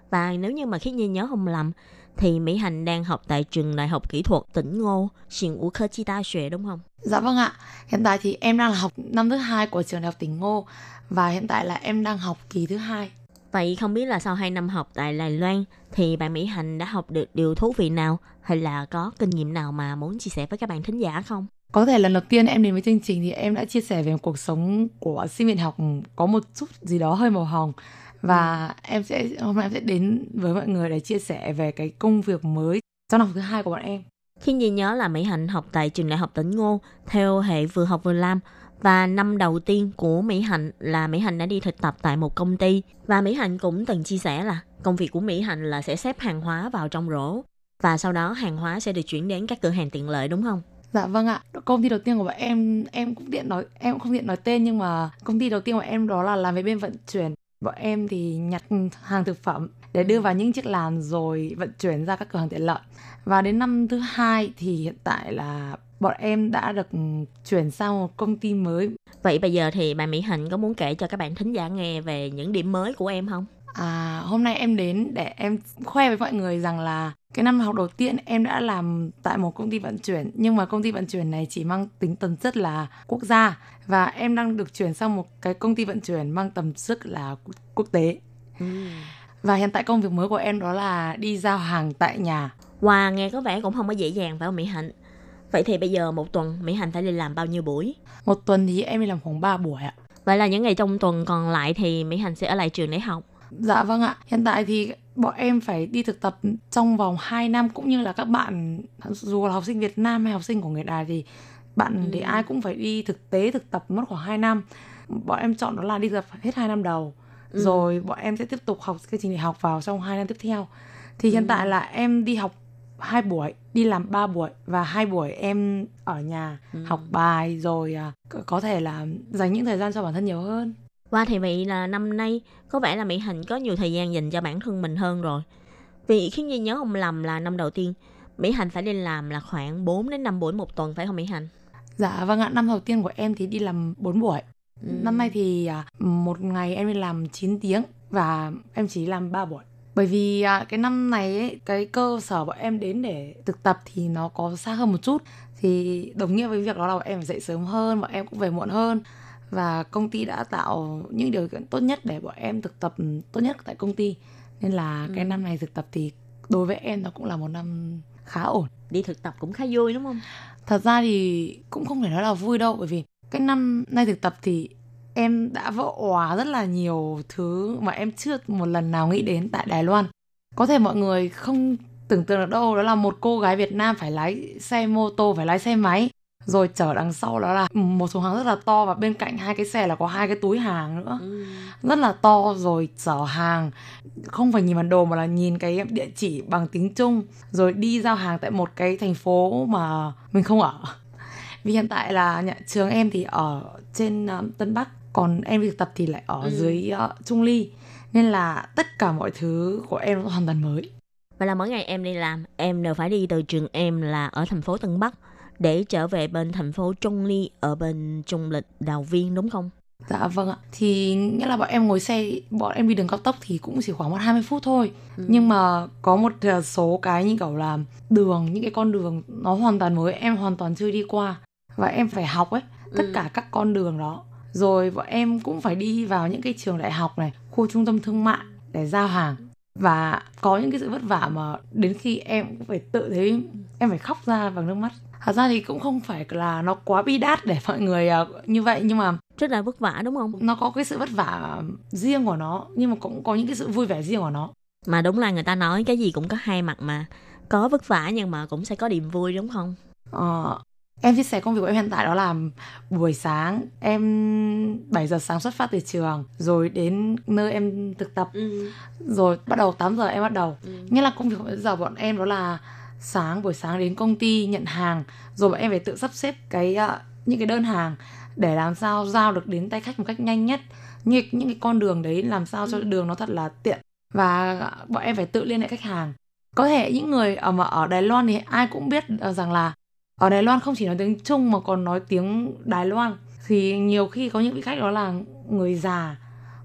Và nếu như mà Kiết Nhi nhớ không lầm thì Mỹ Hạnh đang học tại trường Đại học Kỹ thuật Tỉnh Ngô, trường Ú Khơ Chi Ta Xuệ đúng không? Dạ vâng ạ. Hiện tại thì em đang là học năm thứ hai của trường Đại học Tỉnh Ngô và hiện tại là em đang học kỳ thứ hai. Vậy không biết là sau hai năm học tại Đài Loan thì bạn Mỹ Hạnh đã học được điều thú vị nào hay là có kinh nghiệm nào mà muốn chia sẻ với các bạn thính giả không? Có thể lần đầu tiên em đến với chương trình thì em đã chia sẻ về cuộc sống của sinh viên học có một chút gì đó hơi màu hồng. Và ừ. em sẽ hôm nay em sẽ đến với mọi người để chia sẻ về cái công việc mới trong năm thứ hai của bọn em. Khi nhìn nhớ là Mỹ Hạnh học tại trường Đại học Tỉnh Ngô theo hệ vừa học vừa làm. Và năm đầu tiên của Mỹ Hạnh là Mỹ Hạnh đã đi thực tập tại một công ty. Và Mỹ Hạnh cũng từng chia sẻ là công việc của Mỹ Hạnh là sẽ xếp hàng hóa vào trong rổ. Và sau đó hàng hóa sẽ được chuyển đến các cửa hàng tiện lợi đúng không? Dạ vâng ạ. Công ty đầu tiên của bọn em, em cũng tiện nói, em cũng không tiện nói tên, nhưng mà công ty đầu tiên của em đó là làm về bên vận chuyển. Bọn em thì nhặt hàng thực phẩm để đưa vào những chiếc làn rồi vận chuyển ra các cửa hàng tiện lợi. Và đến năm thứ hai thì hiện tại là bọn em đã được chuyển sang một công ty mới. Vậy bây giờ thì bà Mỹ Hạnh có muốn kể cho các bạn thính giả nghe về những điểm mới của em không? À, hôm nay em đến để em khoe với mọi người rằng là cái năm học đầu tiên em đã làm tại một công ty vận chuyển, nhưng mà công ty vận chuyển này chỉ mang tính tần suất là quốc gia, và em đang được chuyển sang một cái công ty vận chuyển mang tầm sức là quốc tế. Ừ. Và hiện tại công việc mới của em đó là đi giao hàng tại nhà. Wow, nghe có vẻ cũng không có dễ dàng phải không Mỹ Hạnh? Vậy thì bây giờ một tuần Mỹ Hạnh phải đi làm bao nhiêu buổi? Một tuần thì em đi làm khoảng ba buổi ạ. Vậy là những ngày trong tuần còn lại thì Mỹ Hạnh sẽ ở lại trường để học. Dạ vâng ạ. Hiện tại thì bọn em phải đi thực tập trong vòng hai năm, cũng như là các bạn dù là học sinh Việt Nam hay học sinh của người Đài thì bạn ừ. thì ai cũng phải đi thực tế thực tập mất khoảng hai năm. Bọn em chọn đó là đi thực tập hết hai năm đầu. Ừ. Rồi bọn em sẽ tiếp tục học cái trình đại học vào trong hai năm tiếp theo. Thì hiện ừ. tại là em đi học hai buổi, đi làm ba buổi và hai buổi em ở nhà ừ. học bài, rồi có thể là dành những thời gian cho bản thân nhiều hơn. Qua thì vậy là năm nay có vẻ là Mỹ Hạnh có nhiều thời gian dành cho bản thân mình hơn rồi. Vì khiến Nhi nhớ không lầm là năm đầu tiên Mỹ Hạnh phải đi làm là khoảng bốn đến năm buổi một tuần phải không Mỹ Hạnh? Dạ vâng ạ, năm đầu tiên của em thì đi làm bốn buổi. Ừ. Năm nay thì một ngày em đi làm chín tiếng và em chỉ làm ba buổi. Bởi vì cái năm này ấy, cái cơ sở bọn em đến để thực tập thì nó có xa hơn một chút. Thì đồng nghĩa với việc đó là bọn em phải dậy sớm hơn, bọn em cũng về muộn hơn. Và công ty đã tạo những điều kiện tốt nhất để bọn em thực tập tốt nhất tại công ty. Nên là ừ. cái năm này thực tập thì đối với em nó cũng là một năm khá ổn. Đi thực tập cũng khá vui đúng không? Thật ra thì cũng không thể nói là vui đâu. Bởi vì cái năm nay thực tập thì em đã vỡ òa rất là nhiều thứ mà em chưa một lần nào nghĩ đến tại Đài Loan. Có thể mọi người không tưởng tượng được đâu. Đó là một cô gái Việt Nam phải lái xe mô tô, phải lái xe máy. Rồi chở đằng sau đó là một số hàng rất là to. Và bên cạnh hai cái xe là có hai cái túi hàng nữa. ừ. Rất là to, rồi chở hàng. Không phải nhìn bản đồ mà là nhìn cái địa chỉ bằng tiếng Trung. Rồi đi giao hàng tại một cái thành phố mà mình không ở. Vì hiện tại là nhà trường em thì ở trên uh, Tân Bắc. Còn em thực tập thì lại ở ừ. dưới uh, Trung Ly. Nên là tất cả mọi thứ của em hoàn toàn mới. Vậy là mỗi ngày em đi làm, em đều phải đi từ trường em là ở thành phố Tân Bắc để trở về bên thành phố Trung Ly ở bên Trung Lịch Đào Viên đúng không? Dạ vâng ạ. Thì nghĩa là bọn em ngồi xe, bọn em đi đường cao tốc thì cũng chỉ khoảng một hai mươi phút thôi. ừ. Nhưng mà có một số cái như kiểu là đường, những cái con đường nó hoàn toàn mới, em hoàn toàn chưa đi qua. Và em phải học ấy, tất ừ. cả các con đường đó. Rồi bọn em cũng phải đi vào những cái trường đại học này, khu trung tâm thương mại để giao hàng. Và có những cái sự vất vả mà đến khi em cũng phải tự thấy em phải khóc ra bằng nước mắt. Thật ra thì cũng không phải là nó quá bi đát để mọi người như vậy, nhưng mà rất là vất vả đúng không? Nó có cái sự vất vả riêng của nó, nhưng mà cũng có những cái sự vui vẻ riêng của nó. Mà đúng là người ta nói cái gì cũng có hai mặt mà. Có vất vả nhưng mà cũng sẽ có điểm vui đúng không? Ờ... À... Em chia sẻ công việc của em hiện tại đó là buổi sáng em bảy giờ sáng xuất phát từ trường rồi đến nơi em thực tập. ừ. Rồi bắt đầu tám giờ em bắt đầu. ừ. Nghĩa là công việc bây giờ bọn em đó là sáng buổi sáng đến công ty nhận hàng, rồi bọn em phải tự sắp xếp cái uh, những cái đơn hàng để làm sao giao được đến tay khách một cách nhanh nhất. Như những cái con đường đấy làm sao cho đường nó thật là tiện, và bọn em phải tự liên hệ khách hàng. Có thể những người ở mà ở Đài Loan thì ai cũng biết rằng là ở Đài Loan không chỉ nói tiếng Trung mà còn nói tiếng Đài Loan. Thì nhiều khi có những vị khách đó là người già,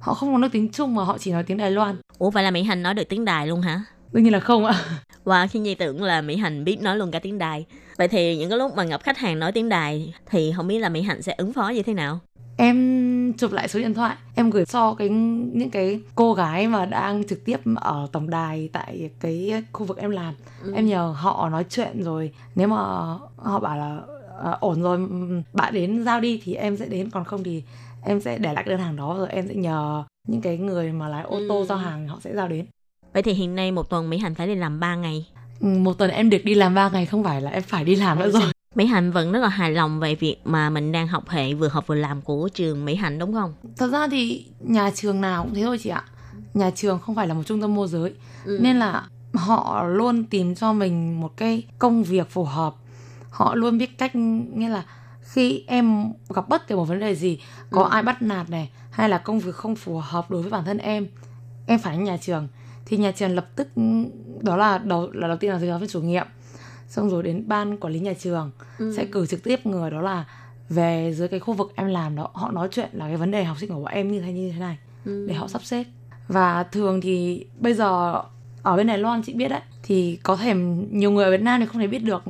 họ không có nói tiếng Trung mà họ chỉ nói tiếng Đài Loan. Ủa vậy là Mỹ Hạnh nói được tiếng Đài luôn hả? Đương nhiên là không ạ. Wow, khi nhi tưởng là Mỹ Hạnh biết nói luôn cả tiếng Đài. Vậy thì những cái lúc mà gặp khách hàng nói tiếng Đài thì không biết là Mỹ Hạnh sẽ ứng phó như thế nào? Em chụp lại số điện thoại, em gửi cho cái những cái cô gái mà đang trực tiếp ở tổng đài tại cái khu vực em làm. ừ. Em nhờ họ nói chuyện, rồi nếu mà họ bảo là à, ổn rồi bạn đến giao đi thì em sẽ đến, còn không thì em sẽ để lại đơn hàng đó, rồi em sẽ nhờ những cái người mà lái ô tô ừ. giao hàng họ sẽ giao đến. Vậy thì hiện nay một tuần Mỹ Hạnh phải đi làm ba ngày. Một tuần em được đi làm ba ngày, không phải là em phải đi làm nữa rồi. Mỹ Hạnh vẫn rất là hài lòng về việc mà mình đang học hệ vừa học vừa làm của trường Mỹ Hạnh đúng không? Thật ra thì nhà trường nào cũng thế thôi chị ạ. Nhà trường không phải là một trung tâm môi giới. ừ. Nên là họ luôn tìm cho mình một cái công việc phù hợp. Họ luôn biết cách, nghĩa là khi em gặp bất kỳ một vấn đề gì, có ừ. ai bắt nạt này hay là công việc không phù hợp đối với bản thân em, em phải đến nhà trường. Thì nhà trường lập tức, đó là đầu, là đầu tiên là giáo viên chủ nhiệm, xong rồi đến ban quản lý nhà trường ừ. sẽ cử trực tiếp người đó là về dưới cái khu vực em làm đó, họ nói chuyện là cái vấn đề học sinh của bọn em như thế như thế này ừ. để họ sắp xếp. Và thường thì bây giờ ở bên Đài Loan chị biết đấy, thì có thể nhiều người ở Việt Nam thì không thể biết được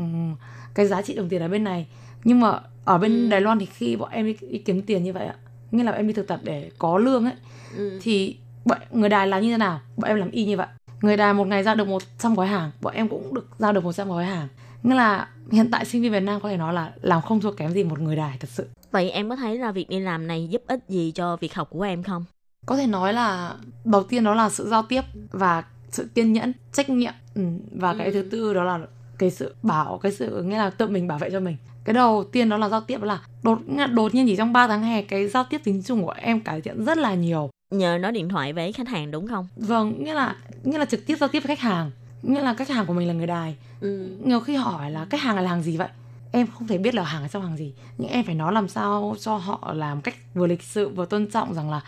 cái giá trị đồng tiền ở bên này, nhưng mà ở bên ừ. Đài Loan thì khi bọn em đi, đi kiếm tiền như vậy ạ, nghĩa là bọn em đi thực tập để có lương ấy, ừ. thì bọn người Đài làm như thế nào, bọn em làm y như vậy. Người Đài một ngày giao được một trăm gói hàng, bọn em cũng được giao được một trăm gói hàng. Nghĩa là hiện tại sinh viên Việt Nam có thể nói là làm không thua kém gì một người Đài thật sự. Vậy em có thấy là việc đi làm này giúp ích gì cho việc học của em không? Có thể nói là đầu tiên đó là sự giao tiếp và sự kiên nhẫn, trách nhiệm. ừ. Và cái ừ. thứ tư đó là cái sự bảo, cái sự nghĩa là tự mình bảo vệ cho mình. Cái đầu tiên đó là giao tiếp, đó là đột, đột nhiên chỉ trong ba tháng hè cái giao tiếp tiếng Trung của em cải thiện rất là nhiều. Nhờ nói điện thoại với khách hàng đúng không? Vâng, nghĩa là nghĩa là trực tiếp giao tiếp với khách hàng. Nghĩa là khách hàng của mình là người Đài. ừ. Nhiều khi hỏi là khách hàng là hàng gì vậy, em không thể biết là hàng ở trong hàng gì, nhưng em phải nói làm sao cho họ làm cách vừa lịch sự vừa tôn trọng rằng là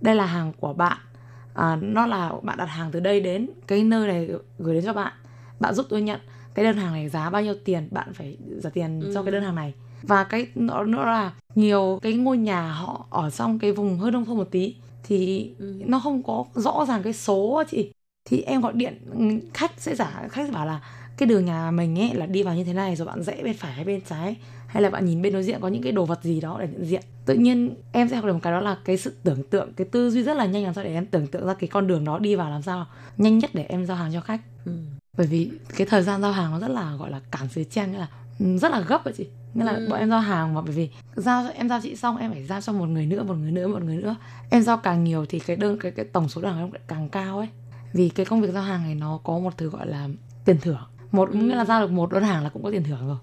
đây là hàng của bạn, à, nó là bạn đặt hàng từ đây đến cái nơi này gửi đến cho bạn, bạn giúp tôi nhận. cái đơn hàng này giá bao nhiêu tiền, bạn phải trả tiền ừ. cho cái đơn hàng này. Và cái nữa là nhiều cái ngôi nhà họ ở trong cái vùng hơi nông thôn một tí thì ừ. nó không có rõ ràng cái số chị. Thì em gọi điện khách sẽ giả khách sẽ bảo là cái đường nhà mình ấy là đi vào như thế này, rồi bạn rẽ bên phải hay bên trái, hay là bạn nhìn bên đối diện có những cái đồ vật gì đó để nhận diện. Tự nhiên em sẽ học được một cái đó là cái sự tưởng tượng, cái tư duy rất là nhanh làm sao để em tưởng tượng ra cái con đường đó đi vào làm sao nhanh nhất để em giao hàng cho khách. ừ. Bởi vì cái thời gian giao hàng nó rất là gọi là cản thời gian, nghĩa là rất là gấp vậy chị. Nên là ừ. bọn em giao hàng mà bởi vì giao em giao chị xong em phải giao cho một người nữa, một người nữa, một người nữa. Em giao càng nhiều thì cái đơn cái cái tổng số đơn hàng càng cao ấy. Vì cái công việc giao hàng này nó có một thứ gọi là tiền thưởng. Một ừ. nghĩa là giao được một đơn hàng là cũng có tiền thưởng rồi.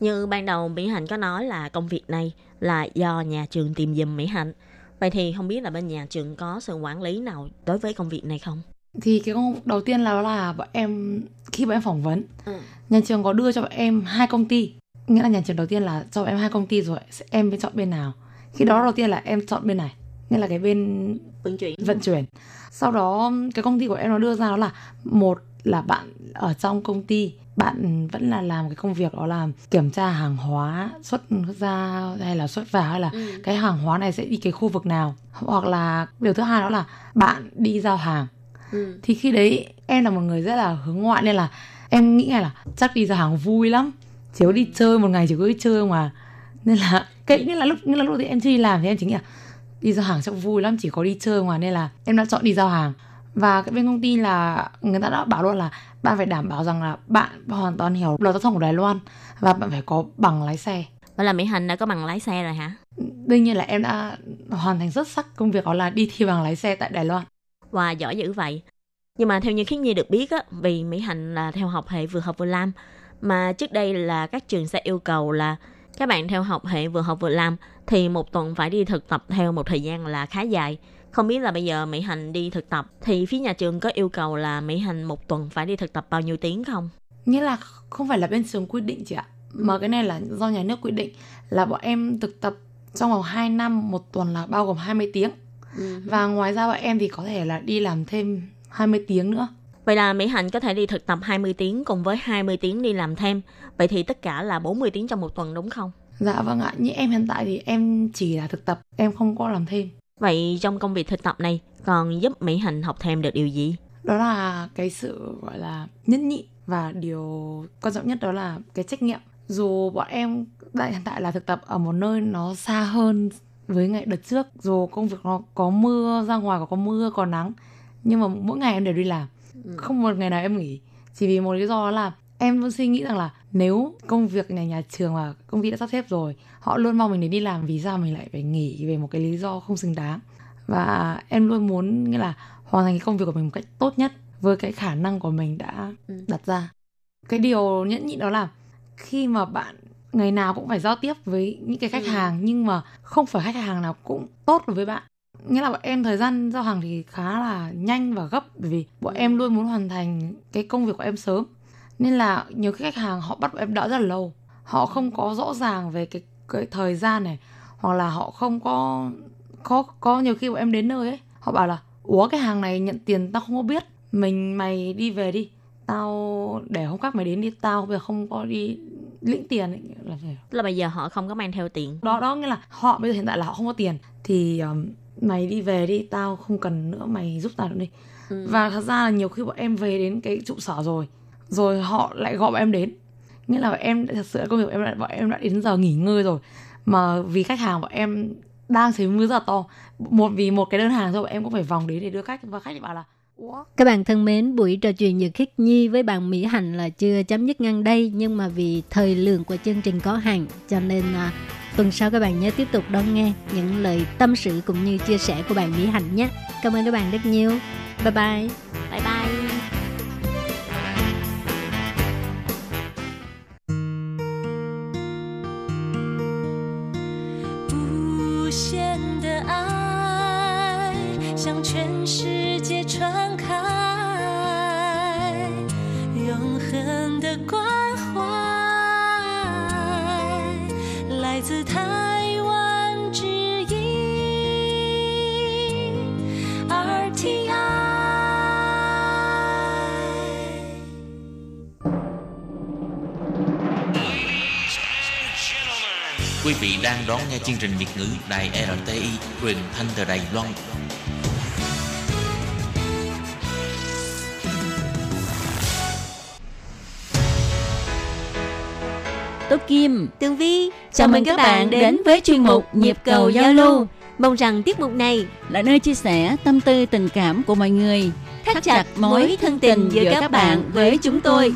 Như ban đầu Mỹ Hạnh có nói là công việc này là do nhà trường tìm giùm Mỹ Hạnh. Vậy thì không biết là bên nhà trường có sự quản lý nào đối với công việc này không? Thì cái đầu tiên là, là bọn em khi bọn em phỏng vấn, ừ. nhà trường có đưa cho bọn em hai công ty. Nghĩa là nhà trường đầu tiên là cho bọn em hai công ty rồi em mới chọn bên nào. Khi đó đầu tiên là em chọn bên này, nghĩa là cái bên vận chuyển. vận chuyển. Sau đó cái công ty của em nó đưa ra đó là một là bạn ở trong công ty bạn vẫn là làm cái công việc đó là kiểm tra hàng hóa xuất ra hay là xuất vào, hay là ừ. cái hàng hóa này sẽ đi cái khu vực nào. Hoặc là điều thứ hai đó là bạn đi giao hàng. ừ. Thì khi đấy em là một người rất là hướng ngoại nên là em nghĩ ngay là chắc đi giao hàng vui lắm, chỉ có đi chơi một ngày chỉ có đi chơi mà. Nên là cái nghĩa là lúc nghĩa là lúc thì em chưa đi làm thì em chỉ nghĩ là đi giao hàng chắc vui lắm, chỉ có đi chơi mà, nên là em đã chọn đi giao hàng. Và cái bên công ty là người ta đã bảo luôn là bạn phải đảm bảo rằng là bạn hoàn toàn hiểu luật giao thông của Đài Loan và bạn phải có bằng lái xe. Vậy là Mỹ Hạnh đã có bằng lái xe rồi hả? Đương nhiên là em đã hoàn thành xuất sắc công việc đó là đi thi bằng lái xe tại Đài Loan. Wow, giỏi dữ vậy. Nhưng mà theo như Khiết Nhi được biết á, vì Mỹ Hạnh là theo học hệ vừa học vừa làm, mà trước đây là các trường sẽ yêu cầu là các bạn theo học hệ vừa học vừa làm thì một tuần phải đi thực tập theo một thời gian là khá dài. Không biết là bây giờ Mỹ Hạnh đi thực tập thì phía nhà trường có yêu cầu là Mỹ Hạnh một tuần phải đi thực tập bao nhiêu tiếng không? Nghĩa là không phải là bên trường quy định chị ạ, mà cái này là do nhà nước quy định là bọn em thực tập trong vòng hai năm một tuần là bao gồm hai mươi tiếng. ừ. Và ngoài ra bọn em thì có thể là đi làm thêm hai mươi tiếng nữa. Vậy là Mỹ Hạnh có thể đi thực tập hai mươi tiếng cùng với hai mươi tiếng đi làm thêm. Vậy thì tất cả là bốn mươi tiếng trong một tuần đúng không? Dạ vâng ạ, như em hiện tại thì em chỉ là thực tập, em không có làm thêm. Vậy trong công việc thực tập này còn giúp Mỹ Hạnh học thêm được điều gì? Đó là cái sự gọi là nhẫn nhịn và điều quan trọng nhất đó là cái trách nhiệm. Dù bọn em đại hiện tại là thực tập ở một nơi nó xa hơn với ngày đợt trước, dù công việc nó có mưa, ra ngoài có mưa, có nắng, nhưng mà mỗi ngày em đều đi làm. Không một ngày nào em nghỉ. Chỉ vì một lý do đó là em luôn suy nghĩ rằng là nếu công việc này nhà trường và công ty đã sắp xếp rồi, họ luôn mong mình đến đi làm, vì sao mình lại phải nghỉ về một cái lý do không xứng đáng. Và em luôn muốn nghĩa là hoàn thành cái công việc của mình một cách tốt nhất với cái khả năng của mình đã đặt ra. Cái điều nhẫn nhịn đó là khi mà bạn ngày nào cũng phải giao tiếp với những cái khách hàng, nhưng mà không phải khách hàng nào cũng tốt với bạn. Nghĩa là bọn em thời gian giao hàng thì khá là nhanh và gấp, bởi vì bọn em luôn muốn hoàn thành cái công việc của em sớm. Nên là nhiều khách hàng họ bắt bọn em đợi rất là lâu. Họ không có rõ ràng về cái, cái thời gian này, hoặc là họ không có, có có nhiều khi bọn em đến nơi ấy, họ bảo là ủa cái hàng này nhận tiền tao không có biết, mình mày đi về đi, tao để hôm khác mày đến đi, tao bây giờ không có đi lĩnh tiền ấy. Là, là bây giờ họ không có mang theo tiền. Đó đó nghĩa là họ bây giờ hiện tại là họ không có tiền thì um, mày đi về đi, tao không cần nữa, mày giúp tao đi. ừ. Và thật ra là nhiều khi bọn em về đến cái trụ sở rồi rồi họ lại gọi bọn em đến, nghĩa là bọn em thật sự công việc bọn em đã, bọn em đã đến giờ nghỉ ngơi rồi, mà vì khách hàng bọn em đang thấy mưa rất là to, một vì một cái đơn hàng rồi bọn em cũng phải vòng đến để đưa khách, và khách bảo là ủa? Các bạn thân mến, buổi trò chuyện giữa Khiết Nhi với bạn Mỹ Hạnh là chưa chấm dứt ngăn đây, nhưng mà vì thời lượng của chương trình có hạn cho nên à, tuần sau các bạn nhớ tiếp tục đón nghe những lời tâm sự cũng như chia sẻ của bạn Mỹ Hạnh nhé. Cảm ơn các bạn rất nhiều. Bye bye. Bye bye. Quý vị đang đón nghe chương trình Việt ngữ Đài rờ tê i truyền thanh từ Đài Loan. Tố Kim, Tường Vi, chào, chào mừng các, các bạn đến với chuyên mục Nhịp cầu giao lưu. Mong rằng tiết mục này là nơi chia sẻ tâm tư tình cảm của mọi người, thắt, thắt chặt mối thân tình giữa các, các bạn với chúng tôi.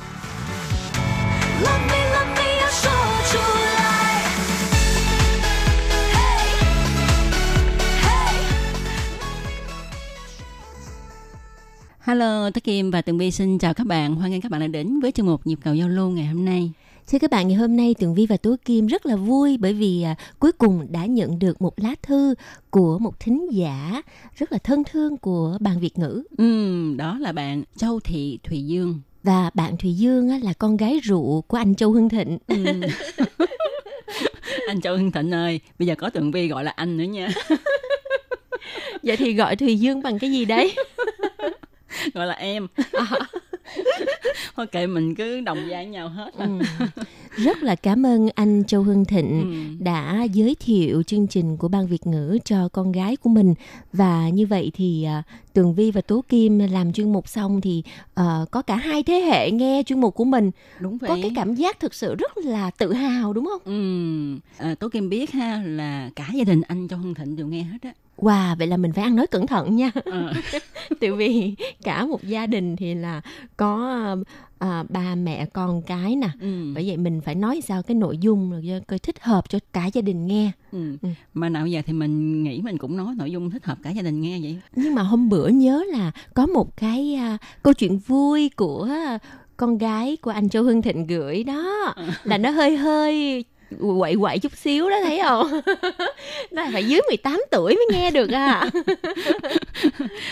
Hello, Tố Kim và Tường Vi xin chào các bạn. Hoan nghênh các bạn đã đến với chương mục Nhịp cầu giao lưu ngày hôm nay. Thưa các bạn, ngày hôm nay Tường Vi và Tố Kim rất là vui bởi vì à, cuối cùng đã nhận được một lá thư của một thính giả rất là thân thương của bạn Việt ngữ. Ừ, đó là bạn Châu Thị Thùy Dương. Và bạn Thùy Dương á, là con gái rượu của anh Châu Hưng Thịnh. Ừ. Anh Châu Hưng Thịnh ơi, bây giờ có Tường Vi gọi là anh nữa nha. Vậy thì gọi Thùy Dương bằng cái gì đấy? Gọi là em. À. Thôi kệ, mình cứ đồng giá nhau hết. Ừ. Rất là cảm ơn anh Châu Hưng Thịnh ừ. đã giới thiệu chương trình của Ban Việt ngữ cho con gái của mình. Và như vậy thì uh, Tường Vi và Tố Kim làm chuyên mục xong thì uh, có cả hai thế hệ nghe chuyên mục của mình. Đúng vậy. Có cái cảm giác thực sự rất là tự hào, đúng không? Ừ. À, Tố Kim biết ha, là cả gia đình anh Châu Hưng Thịnh đều nghe hết á. Wow, vậy là mình phải ăn nói cẩn thận nha. À. Tại vì cả một gia đình thì là có à, ba mẹ con cái nè. Ừ. Bởi vậy mình phải nói sao cái nội dung là coi thích hợp cho cả gia đình nghe. Ừ. Ừ. Mà nào giờ thì mình nghĩ mình cũng nói nội dung thích hợp cả gia đình nghe vậy. Nhưng mà hôm bữa nhớ là có một cái à, câu chuyện vui của con gái của anh Châu Hưng Thịnh gửi đó. À. Là nó hơi hơi... quậy quậy chút xíu đó, thấy không? Nó phải dưới mười tám tuổi mới nghe được à.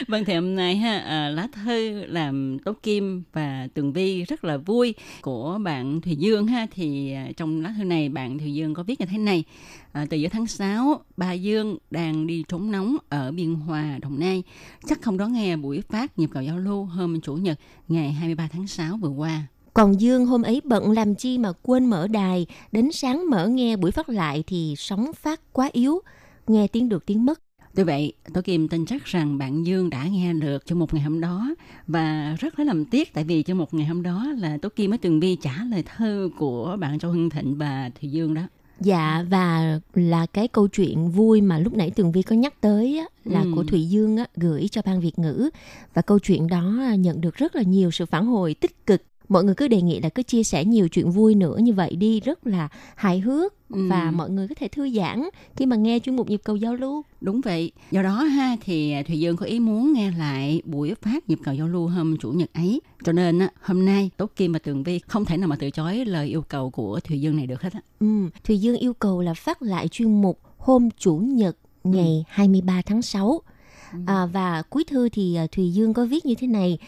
Vâng, thì hôm nay ha, lá thư làm Tố Kim và Tường Vi rất là vui của bạn Thùy Dương ha. Thì trong lá thư này bạn Thùy Dương có viết như thế này: à, từ giữa tháng sáu, bà Dương đang đi trốn nóng ở Biên Hòa, Đồng Nai. Chắc không đón nghe buổi phát Nhịp cầu giao lưu hôm Chủ nhật ngày hai mươi ba tháng sáu vừa qua. Còn Dương hôm ấy bận làm chi mà quên mở đài, đến sáng mở nghe buổi phát lại thì sóng phát quá yếu, nghe tiếng được tiếng mất. Tuy vậy, tôi Kim tin chắc rằng bạn Dương đã nghe được trong một ngày hôm đó và rất là làm tiếc, tại vì trong một ngày hôm đó là tôi Kim mới Tường Vi trả lời thư của bạn Châu Hưng Thịnh và Thùy Dương đó. Dạ, và là cái câu chuyện vui mà lúc nãy Tường Vi có nhắc tới á, là ừ. của Thùy Dương á, gửi cho Ban Việt ngữ, và câu chuyện đó nhận được rất là nhiều sự phản hồi tích cực. Mọi người cứ đề nghị là cứ chia sẻ nhiều chuyện vui nữa như vậy đi, rất là hài hước ừ. và mọi người có thể thư giãn khi mà nghe chuyên mục Nhịp cầu giao lưu. Đúng vậy. Do đó ha, thì Thùy Dương có ý muốn nghe lại buổi phát Nhịp cầu giao lưu hôm Chủ nhật ấy. Cho nên hôm nay Tố Kim và Tường Vi không thể nào mà từ chối lời yêu cầu của Thùy Dương này được hết á. Ừ. Thùy Dương yêu cầu là phát lại chuyên mục hôm Chủ nhật ngày ừ. hai mươi ba tháng sáu. Ừ. À, và cuối thư thì Thùy Dương có viết như thế này: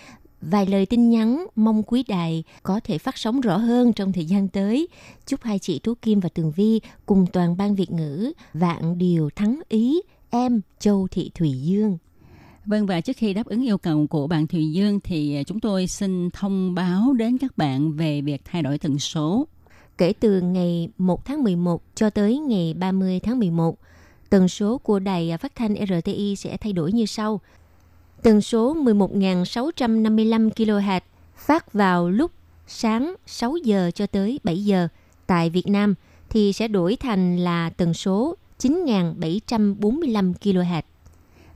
vài lời tin nhắn, mong quý đài có thể phát sóng rõ hơn trong thời gian tới. Chúc hai chị Tú Kim và Tường Vi cùng toàn Ban Việt ngữ vạn điều thắng ý, em Châu Thị Thùy Dương. Vâng, và trước khi đáp ứng yêu cầu của bạn Thùy Dương thì chúng tôi xin thông báo đến các bạn về việc thay đổi tần số. Kể từ ngày một tháng mười một cho tới ngày ba mươi tháng mười một, tần số của đài phát thanh rờ tê i sẽ thay đổi như sau. Tần số mười một nghìn sáu trăm năm mươi lăm ki lô héc phát vào lúc sáng sáu giờ cho tới bảy giờ tại Việt Nam thì sẽ đổi thành là tần số chín nghìn bảy trăm bốn mươi lăm ki lô héc.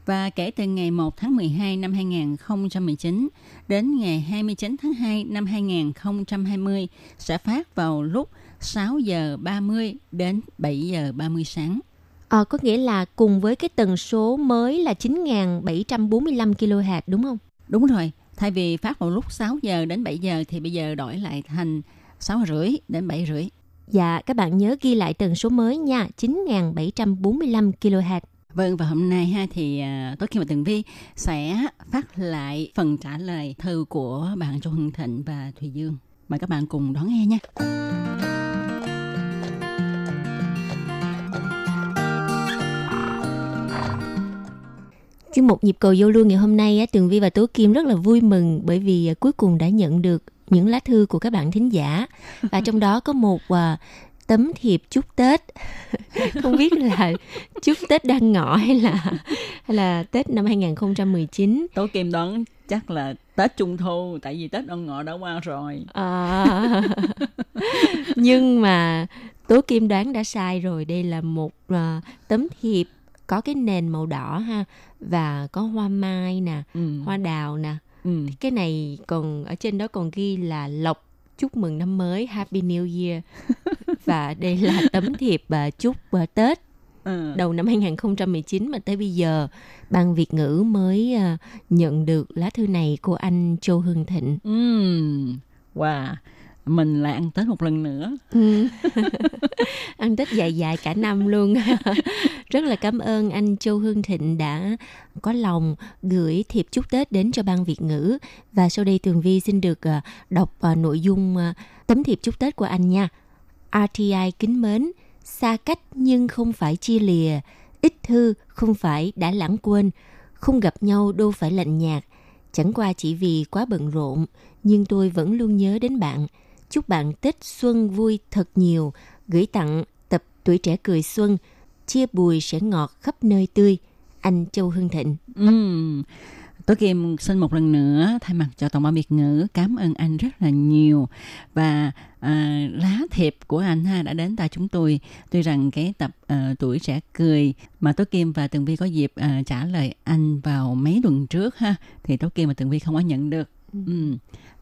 Và kể từ ngày một tháng mười hai năm hai nghìn không trăm mười chín đến ngày hai mươi chín tháng hai năm hai nghìn không trăm hai mươi sẽ phát vào lúc sáu giờ ba mươi đến bảy giờ ba mươi sáng. Ờ, có nghĩa là cùng với cái tần số mới là chín nghìn bảy trăm bốn mươi lăm ki lô héc đúng không? Đúng rồi. Thay vì phát vào lúc sáu giờ đến bảy giờ thì bây giờ đổi lại thành sáu rưỡi đến bảy rưỡi. Dạ, các bạn nhớ ghi lại tần số mới nha, chín nghìn bảy trăm bốn mươi lăm ki lô héc. Vâng, và hôm nay ha thì Tố Kim và Tường Vi sẽ phát lại phần trả lời thư của bạn Châu Hưng Thịnh và Thùy Dương. Mời các bạn cùng đón nghe nha. Chuyên mục Nhịp cầu giao lưu ngày hôm nay, Tường Vi và Tố Kim rất là vui mừng bởi vì cuối cùng đã nhận được những lá thư của các bạn thính giả. Và trong đó có một tấm thiệp chúc Tết. Không biết là chúc Tết đang ngọ hay là hay là Tết năm hai không một chín. Tôi kim đoán chắc là Tết Trung Thu, tại vì Tết Ân Ngọ đã qua rồi. À, nhưng mà Tố Kim đoán đã sai rồi. Đây là một uh, tấm thiệp có cái nền màu đỏ ha, và có hoa mai nè, ừ. hoa đào nè. Ừ. Cái này còn ở trên đó còn ghi là lộc chúc mừng năm mới, Happy New Year. Và đây là tấm thiệp uh, chúc uh, Tết. Ừ. Đầu năm hai không một chín mà tới bây giờ Ban Việt ngữ mới uh, nhận được lá thư này của anh Châu Hương Thịnh. Ừ. Wow, mình lại ăn Tết một lần nữa. Ừ. Ăn Tết dài dài cả năm luôn. Rất là cảm ơn anh Châu Hương Thịnh đã có lòng gửi thiệp chúc Tết đến cho Ban Việt ngữ. Và sau đây Tường Vi xin được uh, đọc uh, nội dung uh, tấm thiệp chúc Tết của anh nha. rờ tê i kính mến, xa cách nhưng không phải chia lìa, ít thư không phải đã lãng quên, không gặp nhau đâu phải lạnh nhạt. Chẳng qua chỉ vì quá bận rộn, nhưng tôi vẫn luôn nhớ đến bạn. Chúc bạn Tết xuân vui thật nhiều, gửi tặng tập Tuổi Trẻ Cười Xuân, chia bùi sẽ ngọt khắp nơi tươi. Anh Châu Hưng Thịnh. Uhm. Tôi Kim xin một lần nữa thay mặt cho Tổng Ban Việt ngữ cảm ơn anh rất là nhiều. Và à, lá thiệp của anh ha, đã đến tay chúng tôi. Tuy rằng cái tập à, Tuổi Trẻ Cười mà Tố Kim và Tường Vi có dịp à, trả lời anh vào mấy tuần trước ha, thì Tố Kim và Tường Vi không có nhận được. Ừ.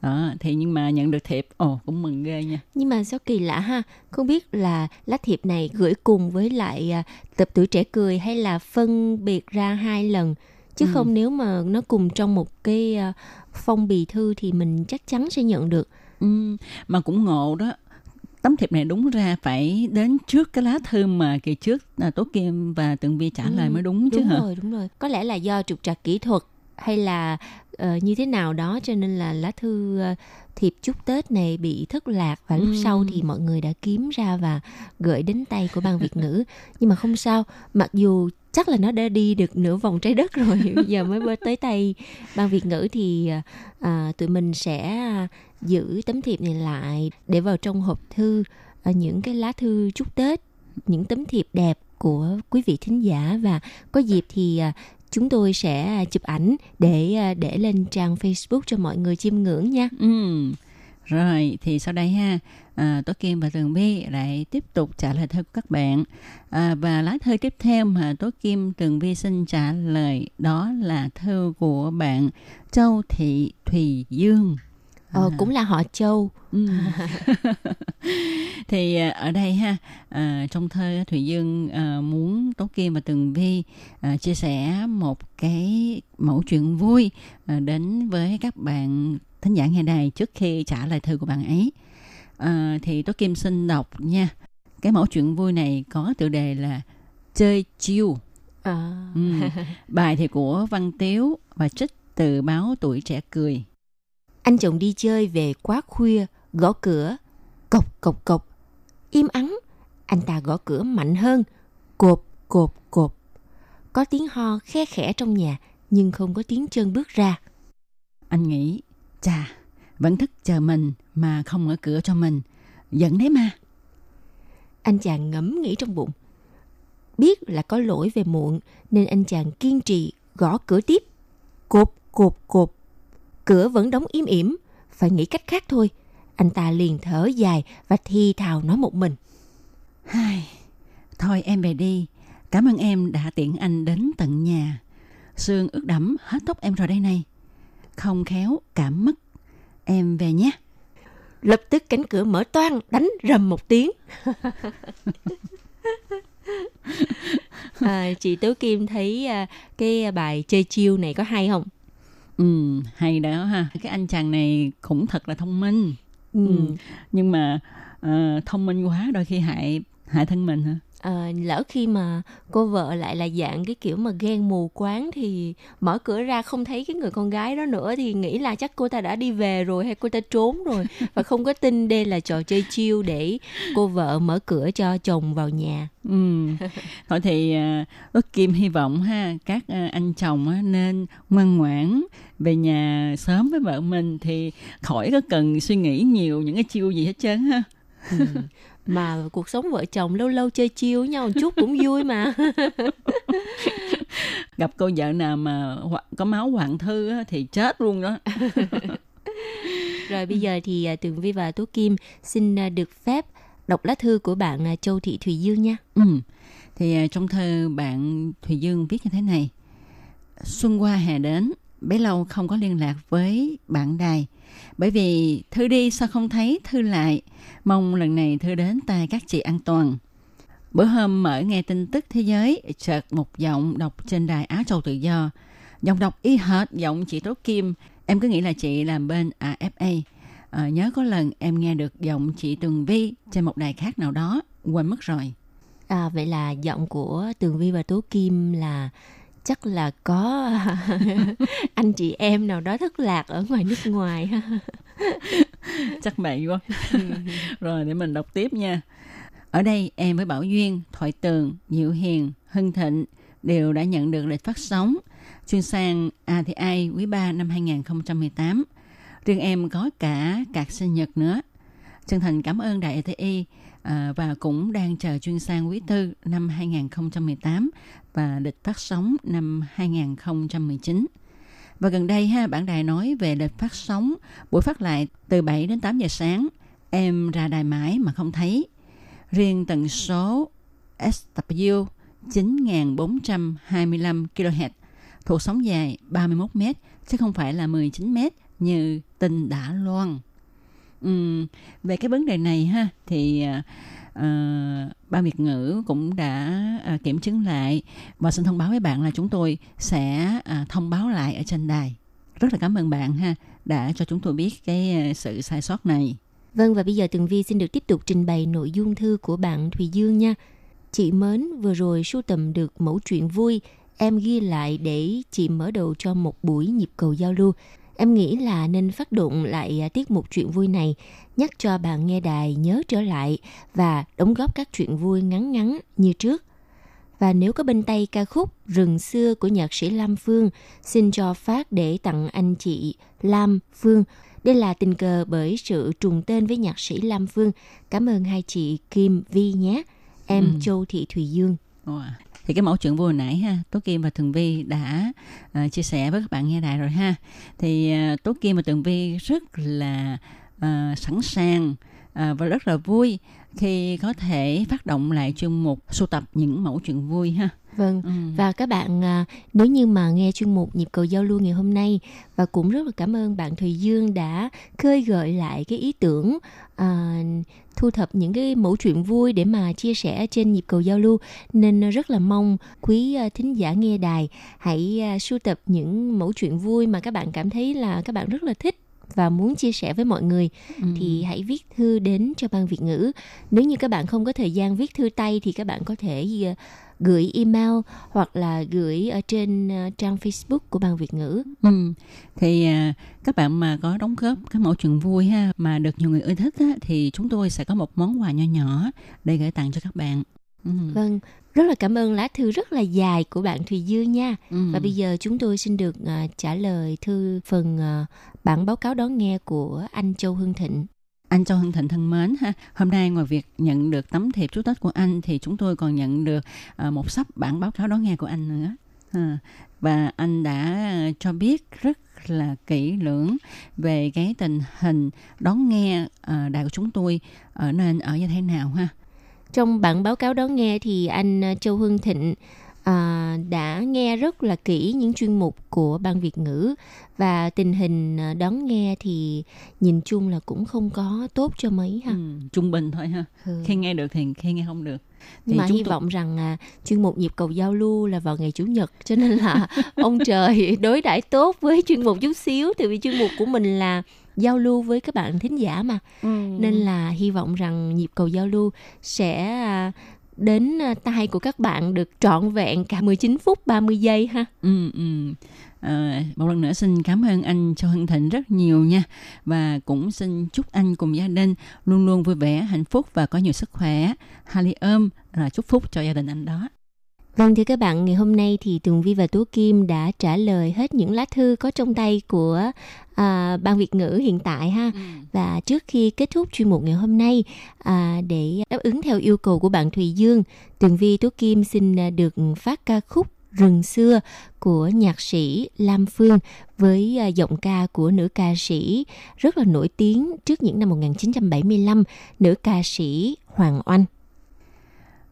Đó, thì nhưng mà nhận được thiệp, ồ oh, cũng mừng ghê nha. Nhưng mà sao kỳ lạ ha, không biết là lá thiệp này gửi cùng với lại tập Tuổi Trẻ Cười hay là phân biệt ra hai lần. Chứ ừ. không nếu mà nó cùng trong một cái phong bì thư thì mình chắc chắn sẽ nhận được. Ừ. Mà cũng ngộ đó, tấm thiệp này đúng ra phải đến trước cái lá thư mà kỳ trước Tố Kim và Tường Vi trả ừ. lời mới đúng, đúng chứ hả? Đúng rồi, đúng rồi. Có lẽ là do trục trặc kỹ thuật hay là uh, như thế nào đó, cho nên là lá thư uh, thiệp chúc Tết này bị thất lạc. Và lúc ừ. sau thì mọi người đã kiếm ra và gửi đến tay của Ban Việt ngữ. Nhưng mà không sao, mặc dù chắc là nó đã đi được nửa vòng trái đất rồi, bây giờ mới tới tay Ban Việt ngữ thì uh, tụi mình sẽ giữ tấm thiệp này lại, để vào trong hộp thư uh, những cái lá thư chúc Tết, những tấm thiệp đẹp của quý vị thính giả. Và có dịp thì uh, chúng tôi sẽ chụp ảnh để để lên trang Facebook cho mọi người chiêm ngưỡng nha. Ừ. Rồi, thì sau đây ha, à, Tố Kim và Tường Vi lại tiếp tục trả lời thơ của các bạn. À, và lá thơ tiếp theo mà Tố Kim, Tường Vi xin trả lời đó là thơ của bạn Châu Thị Thùy Dương. À. Ờ, cũng là họ Châu. Ừ. Thì ở đây ha, à, trong thơ Thùy Dương à, muốn Tố Kim và Tường Vi à, chia sẻ một cái mẩu chuyện vui à, đến với các bạn thính giả nghe đài trước khi trả lời thơ của bạn ấy. À, thì Tố Kim xin đọc nha. Cái mẩu chuyện vui này có tựa đề là Chơi Chiêu. À. Ừ. Bài thì của Văn Tiếu và trích từ báo Tuổi Trẻ Cười. Anh chồng đi chơi về quá khuya, gõ cửa, cộc cộc cộc. Im ắng, anh ta gõ cửa mạnh hơn, cộp cộp cộp. Có tiếng ho khe khẽ trong nhà, nhưng không có tiếng chân bước ra. Anh nghĩ, chà, vẫn thức chờ mình mà không mở cửa cho mình, giận đấy mà. Anh chàng ngẫm nghĩ trong bụng, biết là có lỗi về muộn nên anh chàng kiên trì gõ cửa tiếp, cộp cộp cộp. Cửa vẫn đóng im ỉm, phải nghĩ cách khác thôi. Anh ta liền thở dài và thi thào nói một mình. Hai, thôi em về đi, cảm ơn em đã tiễn anh đến tận nhà. Sương ướt đẫm hết tóc em rồi đây này. Không khéo cảm mất, em về nhé. Lập tức cánh cửa mở toang, đánh rầm một tiếng. À, chị Tố Kim thấy cái bài Chơi Chiêu này có hay không? Ừ, hay đó ha. Cái anh chàng này cũng thật là thông minh. Ừ. Ừ. Nhưng mà uh, thông minh quá đôi khi hại hại thân mình hả? À, lỡ khi mà cô vợ lại là dạng cái kiểu mà ghen mù quáng, thì mở cửa ra không thấy cái người con gái đó nữa thì nghĩ là chắc cô ta đã đi về rồi hay cô ta trốn rồi. Và không có tin đây là trò chơi chiêu để cô vợ mở cửa cho chồng vào nhà. Ừ. Thôi thì Út uh, Kim hy vọng ha, các uh, anh chồng uh, nên ngoan ngoãn về nhà sớm với vợ mình, thì khỏi có cần suy nghĩ nhiều những cái chiêu gì hết trơn ha. Ừ. Mà cuộc sống vợ chồng lâu lâu chơi chiêu với nhau một chút cũng vui mà. Gặp cô vợ nào mà có máu Hoàng Thư thì chết luôn đó. Rồi bây giờ thì Tường Vi và Tú Kim xin được phép đọc lá thư của bạn Châu Thị Thùy Dương nha. Ừ. Thì trong thơ bạn Thùy Dương viết như thế này. Xuân qua hè đến, bấy lâu không có liên lạc với bạn Đài. Bởi vì Thư đi sao không thấy Thư lại. Mong lần này Thư đến tay các chị an toàn. Bữa hôm mở nghe tin tức thế giới, chợt một giọng đọc trên đài Á Châu Tự Do. Giọng đọc y hệt giọng chị Tố Kim. Em cứ nghĩ là chị làm bên a ép a. À, nhớ có lần em nghe được giọng chị Tường Vi trên một đài khác nào đó. Quên mất rồi. À, vậy là giọng của Tường Vi và Tố Kim là... chắc là có anh chị em nào đó thất lạc ở ngoài nước ngoài. Chắc mẹ quá. Rồi để mình đọc tiếp nha. Ở đây em với Bảo Duyên, Thoại Tường, Diệu Hiền, Hưng Thịnh đều đã nhận được lịch phát sóng chuyên sang rờ tê i quý ba năm hai không một tám. Riêng em có cả cạc sinh nhật nữa. Chân thành cảm ơn Đài rờ tê i và cũng đang chờ chuyên sang quý tư năm hai không một tám và lịch phát sóng năm hai không một chín. Và gần đây ha, bản đài nói về lịch phát sóng buổi phát lại từ bảy đến tám giờ sáng. Em ra đài mãi mà không thấy. Riêng tần số ét vê kép chín nghìn bốn trăm hai mươi lăm ki lô héc thuộc sóng dài ba mươi mốt mét chứ không phải là mười chín mét như tin đã loan. Ừ, về cái vấn đề này ha thì uh, Ban Việt ngữ cũng đã uh, kiểm chứng lại và xin thông báo với bạn là chúng tôi sẽ uh, thông báo lại ở trên đài. Rất là cảm ơn bạn ha đã cho chúng tôi biết cái uh, sự sai sót này. Vâng, và bây giờ Tường Vi xin được tiếp tục trình bày nội dung thư của bạn Thùy Dương nha. Chị mến, vừa rồi sưu tầm được mẫu chuyện vui em ghi lại để chị mở đầu cho một buổi nhịp cầu giao lưu. Em nghĩ là nên phát động lại tiết mục chuyện vui này, nhắc cho bạn nghe đài nhớ trở lại và đóng góp các chuyện vui ngắn ngắn như trước. Và nếu có bên tay ca khúc Rừng Xưa của nhạc sĩ Lam Phương, xin cho phát để tặng anh chị Lam Phương. Đây là tình cờ bởi sự trùng tên với nhạc sĩ Lam Phương. Cảm ơn hai chị Kim Vi nhé. Em ừ. Châu Thị Thùy Dương. Wow. Thì cái mẫu chuyện vừa nãy ha, Tố Kim và Tường Vi đã uh, chia sẻ với các bạn nghe đài rồi ha. Thì uh, Tố Kim và Tường Vi rất là uh, sẵn sàng uh, và rất là vui khi có thể phát động lại chuyên mục sưu tập những mẫu chuyện vui ha. Vâng, ừ. Và các bạn uh, nếu như mà nghe chuyên mục nhịp cầu giao lưu ngày hôm nay, và cũng rất là cảm ơn bạn Thùy Dương đã khơi gợi lại cái ý tưởng uh, thu thập những cái mẫu chuyện vui để mà chia sẻ trên nhịp cầu giao lưu, nên rất là mong quý thính giả nghe đài hãy sưu tập những mẫu chuyện vui mà các bạn cảm thấy là các bạn rất là thích và muốn chia sẻ với mọi người. Ừ. Thì hãy viết thư đến cho Ban Việt ngữ. Nếu như các bạn không có thời gian viết thư tay thì các bạn có thể gửi email hoặc là gửi ở trên trang Facebook của Ban Việt ngữ. Ừ. Thì các bạn mà có đóng góp các mẫu chuyện vui ha mà được nhiều người ưa thích á, thì chúng tôi sẽ có một món quà nho nhỏ để gửi tặng cho các bạn. Ừ. Vâng, rất là cảm ơn lá thư rất là dài của bạn Thùy Dương nha. Ừ. Và bây giờ chúng tôi xin được uh, trả lời thư phần uh, bản báo cáo đón nghe của anh Châu Hưng Thịnh. Anh Châu Hưng Thịnh thân mến ha, hôm nay ngoài việc nhận được tấm thiệp chúc Tết của anh thì chúng tôi còn nhận được uh, một sắp bản báo cáo đón nghe của anh nữa. À, và anh đã uh, cho biết rất là kỹ lưỡng về cái tình hình đón nghe uh, đài của chúng tôi ở nên ở như thế nào ha. Trong bản báo cáo đón nghe thì anh Châu Hưng Thịnh à, đã nghe rất là kỹ những chuyên mục của Ban Việt ngữ, và tình hình đón nghe thì nhìn chung là cũng không có tốt cho mấy ha. Ừ, trung bình thôi ha. Ừ. Khi nghe được thì khi nghe không được. Nhưng mà hy vọng tôi... rằng à, chuyên mục nhịp cầu giao lưu là vào ngày Chủ nhật, cho nên là ông trời đối đãi tốt với chuyên mục chút xíu, tại vì chuyên mục của mình là giao lưu với các bạn thính giả mà. Ừ. Nên là hy vọng rằng nhịp cầu giao lưu sẽ đến tay của các bạn được trọn vẹn cả mười chín phút ba mươi giây ha. Ừ, ừ. À, một lần nữa xin cảm ơn anh Châu Hưng Thịnh rất nhiều nha. Và cũng xin chúc anh cùng gia đình luôn luôn vui vẻ, hạnh phúc và có nhiều sức khỏe. Hali ôm là chúc phúc cho gia đình anh đó. Vâng thưa các bạn, ngày hôm nay thì Tường Vi và Tú Kim đã trả lời hết những lá thư có trong tay của à, Ban Việt ngữ hiện tại ha. Ừ. Và trước khi kết thúc chuyên mục ngày hôm nay, à, để đáp ứng theo yêu cầu của bạn Thùy Dương, Tường Vi, Tú Kim xin được phát ca khúc Rừng Xưa của nhạc sĩ Lam Phương với giọng ca của nữ ca sĩ rất là nổi tiếng trước những năm một nghìn chín trăm bảy mươi lăm, nữ ca sĩ Hoàng Oanh.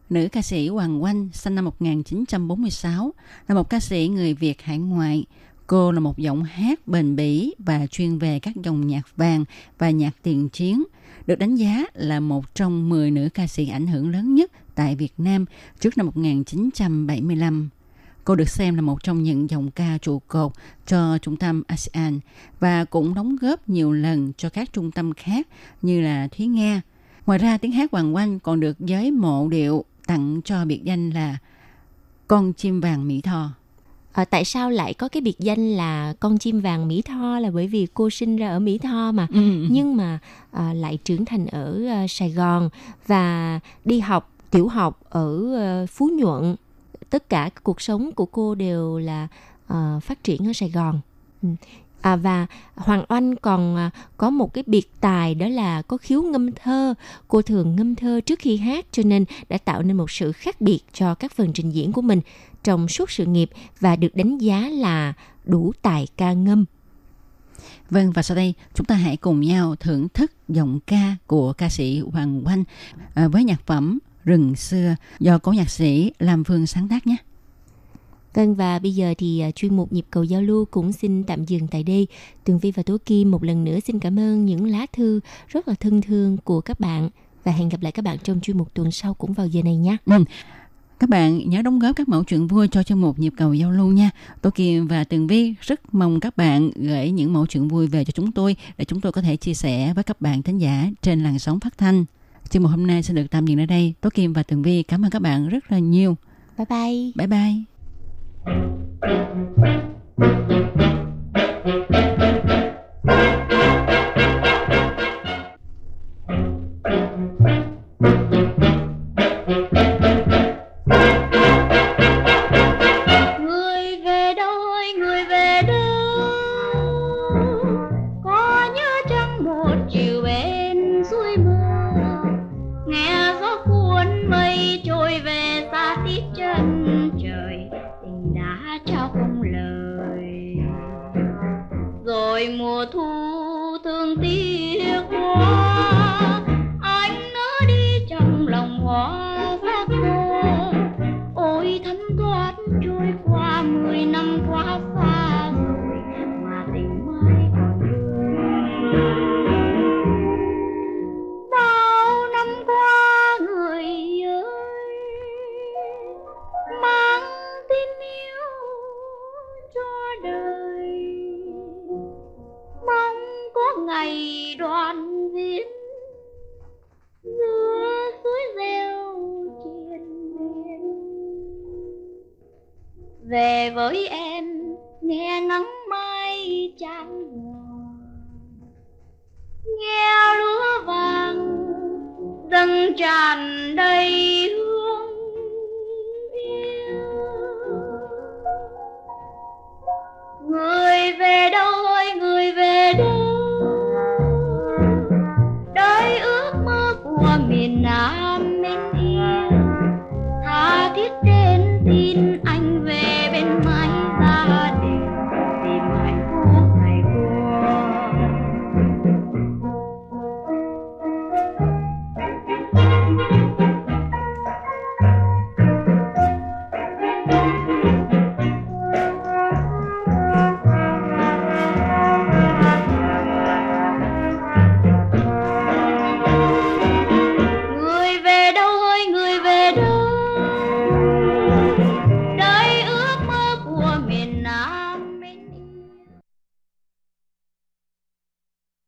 Nữ ca sĩ Hoàng Oanh sinh năm một nghìn chín trăm bốn mươi sáu, là một ca sĩ người Việt hải ngoại. Cô là một giọng hát bền bỉ và chuyên về các dòng nhạc vàng và nhạc tiền chiến, được đánh giá là một trong mười nữ ca sĩ ảnh hưởng lớn nhất tại Việt Nam trước năm một nghìn chín trăm bảy mươi lăm. Cô được xem là một trong những giọng ca trụ cột cho trung tâm a sê an và cũng đóng góp nhiều lần cho các trung tâm khác như là Thúy Nga. Ngoài ra, tiếng hát Hoàng Oanh còn được giới mộ điệu tặng cho biệt danh là Con Chim Vàng Mỹ Tho. À, tại sao lại có cái biệt danh là Con Chim Vàng Mỹ Tho? Là bởi vì cô sinh ra ở Mỹ Tho mà, ừ. nhưng mà à, lại trưởng thành ở uh, Sài Gòn và đi học, tiểu học ở uh, Phú Nhuận. Tất cả cuộc sống của cô đều là uh, phát triển ở Sài Gòn. Ừ. À, và Hoàng Oanh còn có một cái biệt tài đó là có khiếu ngâm thơ. Cô thường ngâm thơ trước khi hát cho nên đã tạo nên một sự khác biệt cho các phần trình diễn của mình trong suốt sự nghiệp và được đánh giá là đủ tài ca ngâm. Vâng, và sau đây chúng ta hãy cùng nhau thưởng thức giọng ca của ca sĩ Hoàng Oanh với nhạc phẩm Rừng Xưa do cố nhạc sĩ Lam Phương sáng tác nhé. Vâng, và bây giờ thì chuyên mục Nhịp cầu giao lưu cũng xin tạm dừng tại đây. Tường Vi và Tố Kim một lần nữa xin cảm ơn những lá thư rất là thân thương của các bạn. Và hẹn gặp lại các bạn trong chuyên mục tuần sau cũng vào giờ này nhé. Ừ. Các bạn nhớ đóng góp các mẫu chuyện vui cho chuyên mục Nhịp cầu giao lưu nha. Tố Kim và Tường Vi rất mong các bạn gửi những mẫu chuyện vui về cho chúng tôi để chúng tôi có thể chia sẻ với các bạn thính giả trên làn sóng phát thanh. Chuyên mục hôm nay sẽ được tạm dừng ở đây. Tố Kim và Tường Vi cảm ơn các bạn rất là nhiều. Bye bye. Bye bye. Người về đôi, người về đâu, có nhớ chăng một chiều bên suối mưa, nghe gió cuốn mây trôi về xa tít chân trời. Trao không lời rồi mùa thu thương tiếc quá, anh nỡ đi trong lòng hoa xác khô. Ôi thấm thoát trôi qua mười năm quá xa rồi mà tình mai còn thương. Bao năm qua người ơi mang tin yêu đời, mong có ngày đoàn viên giữa suối reo triền miên. Về với em nghe nắng mai chan hòa, nghe lúa vàng dâng tràn đầy hương. Người về đâu ơi, người về đâu, đời ước mơ của miền Nam mình yêu tha thiết đến tin anh.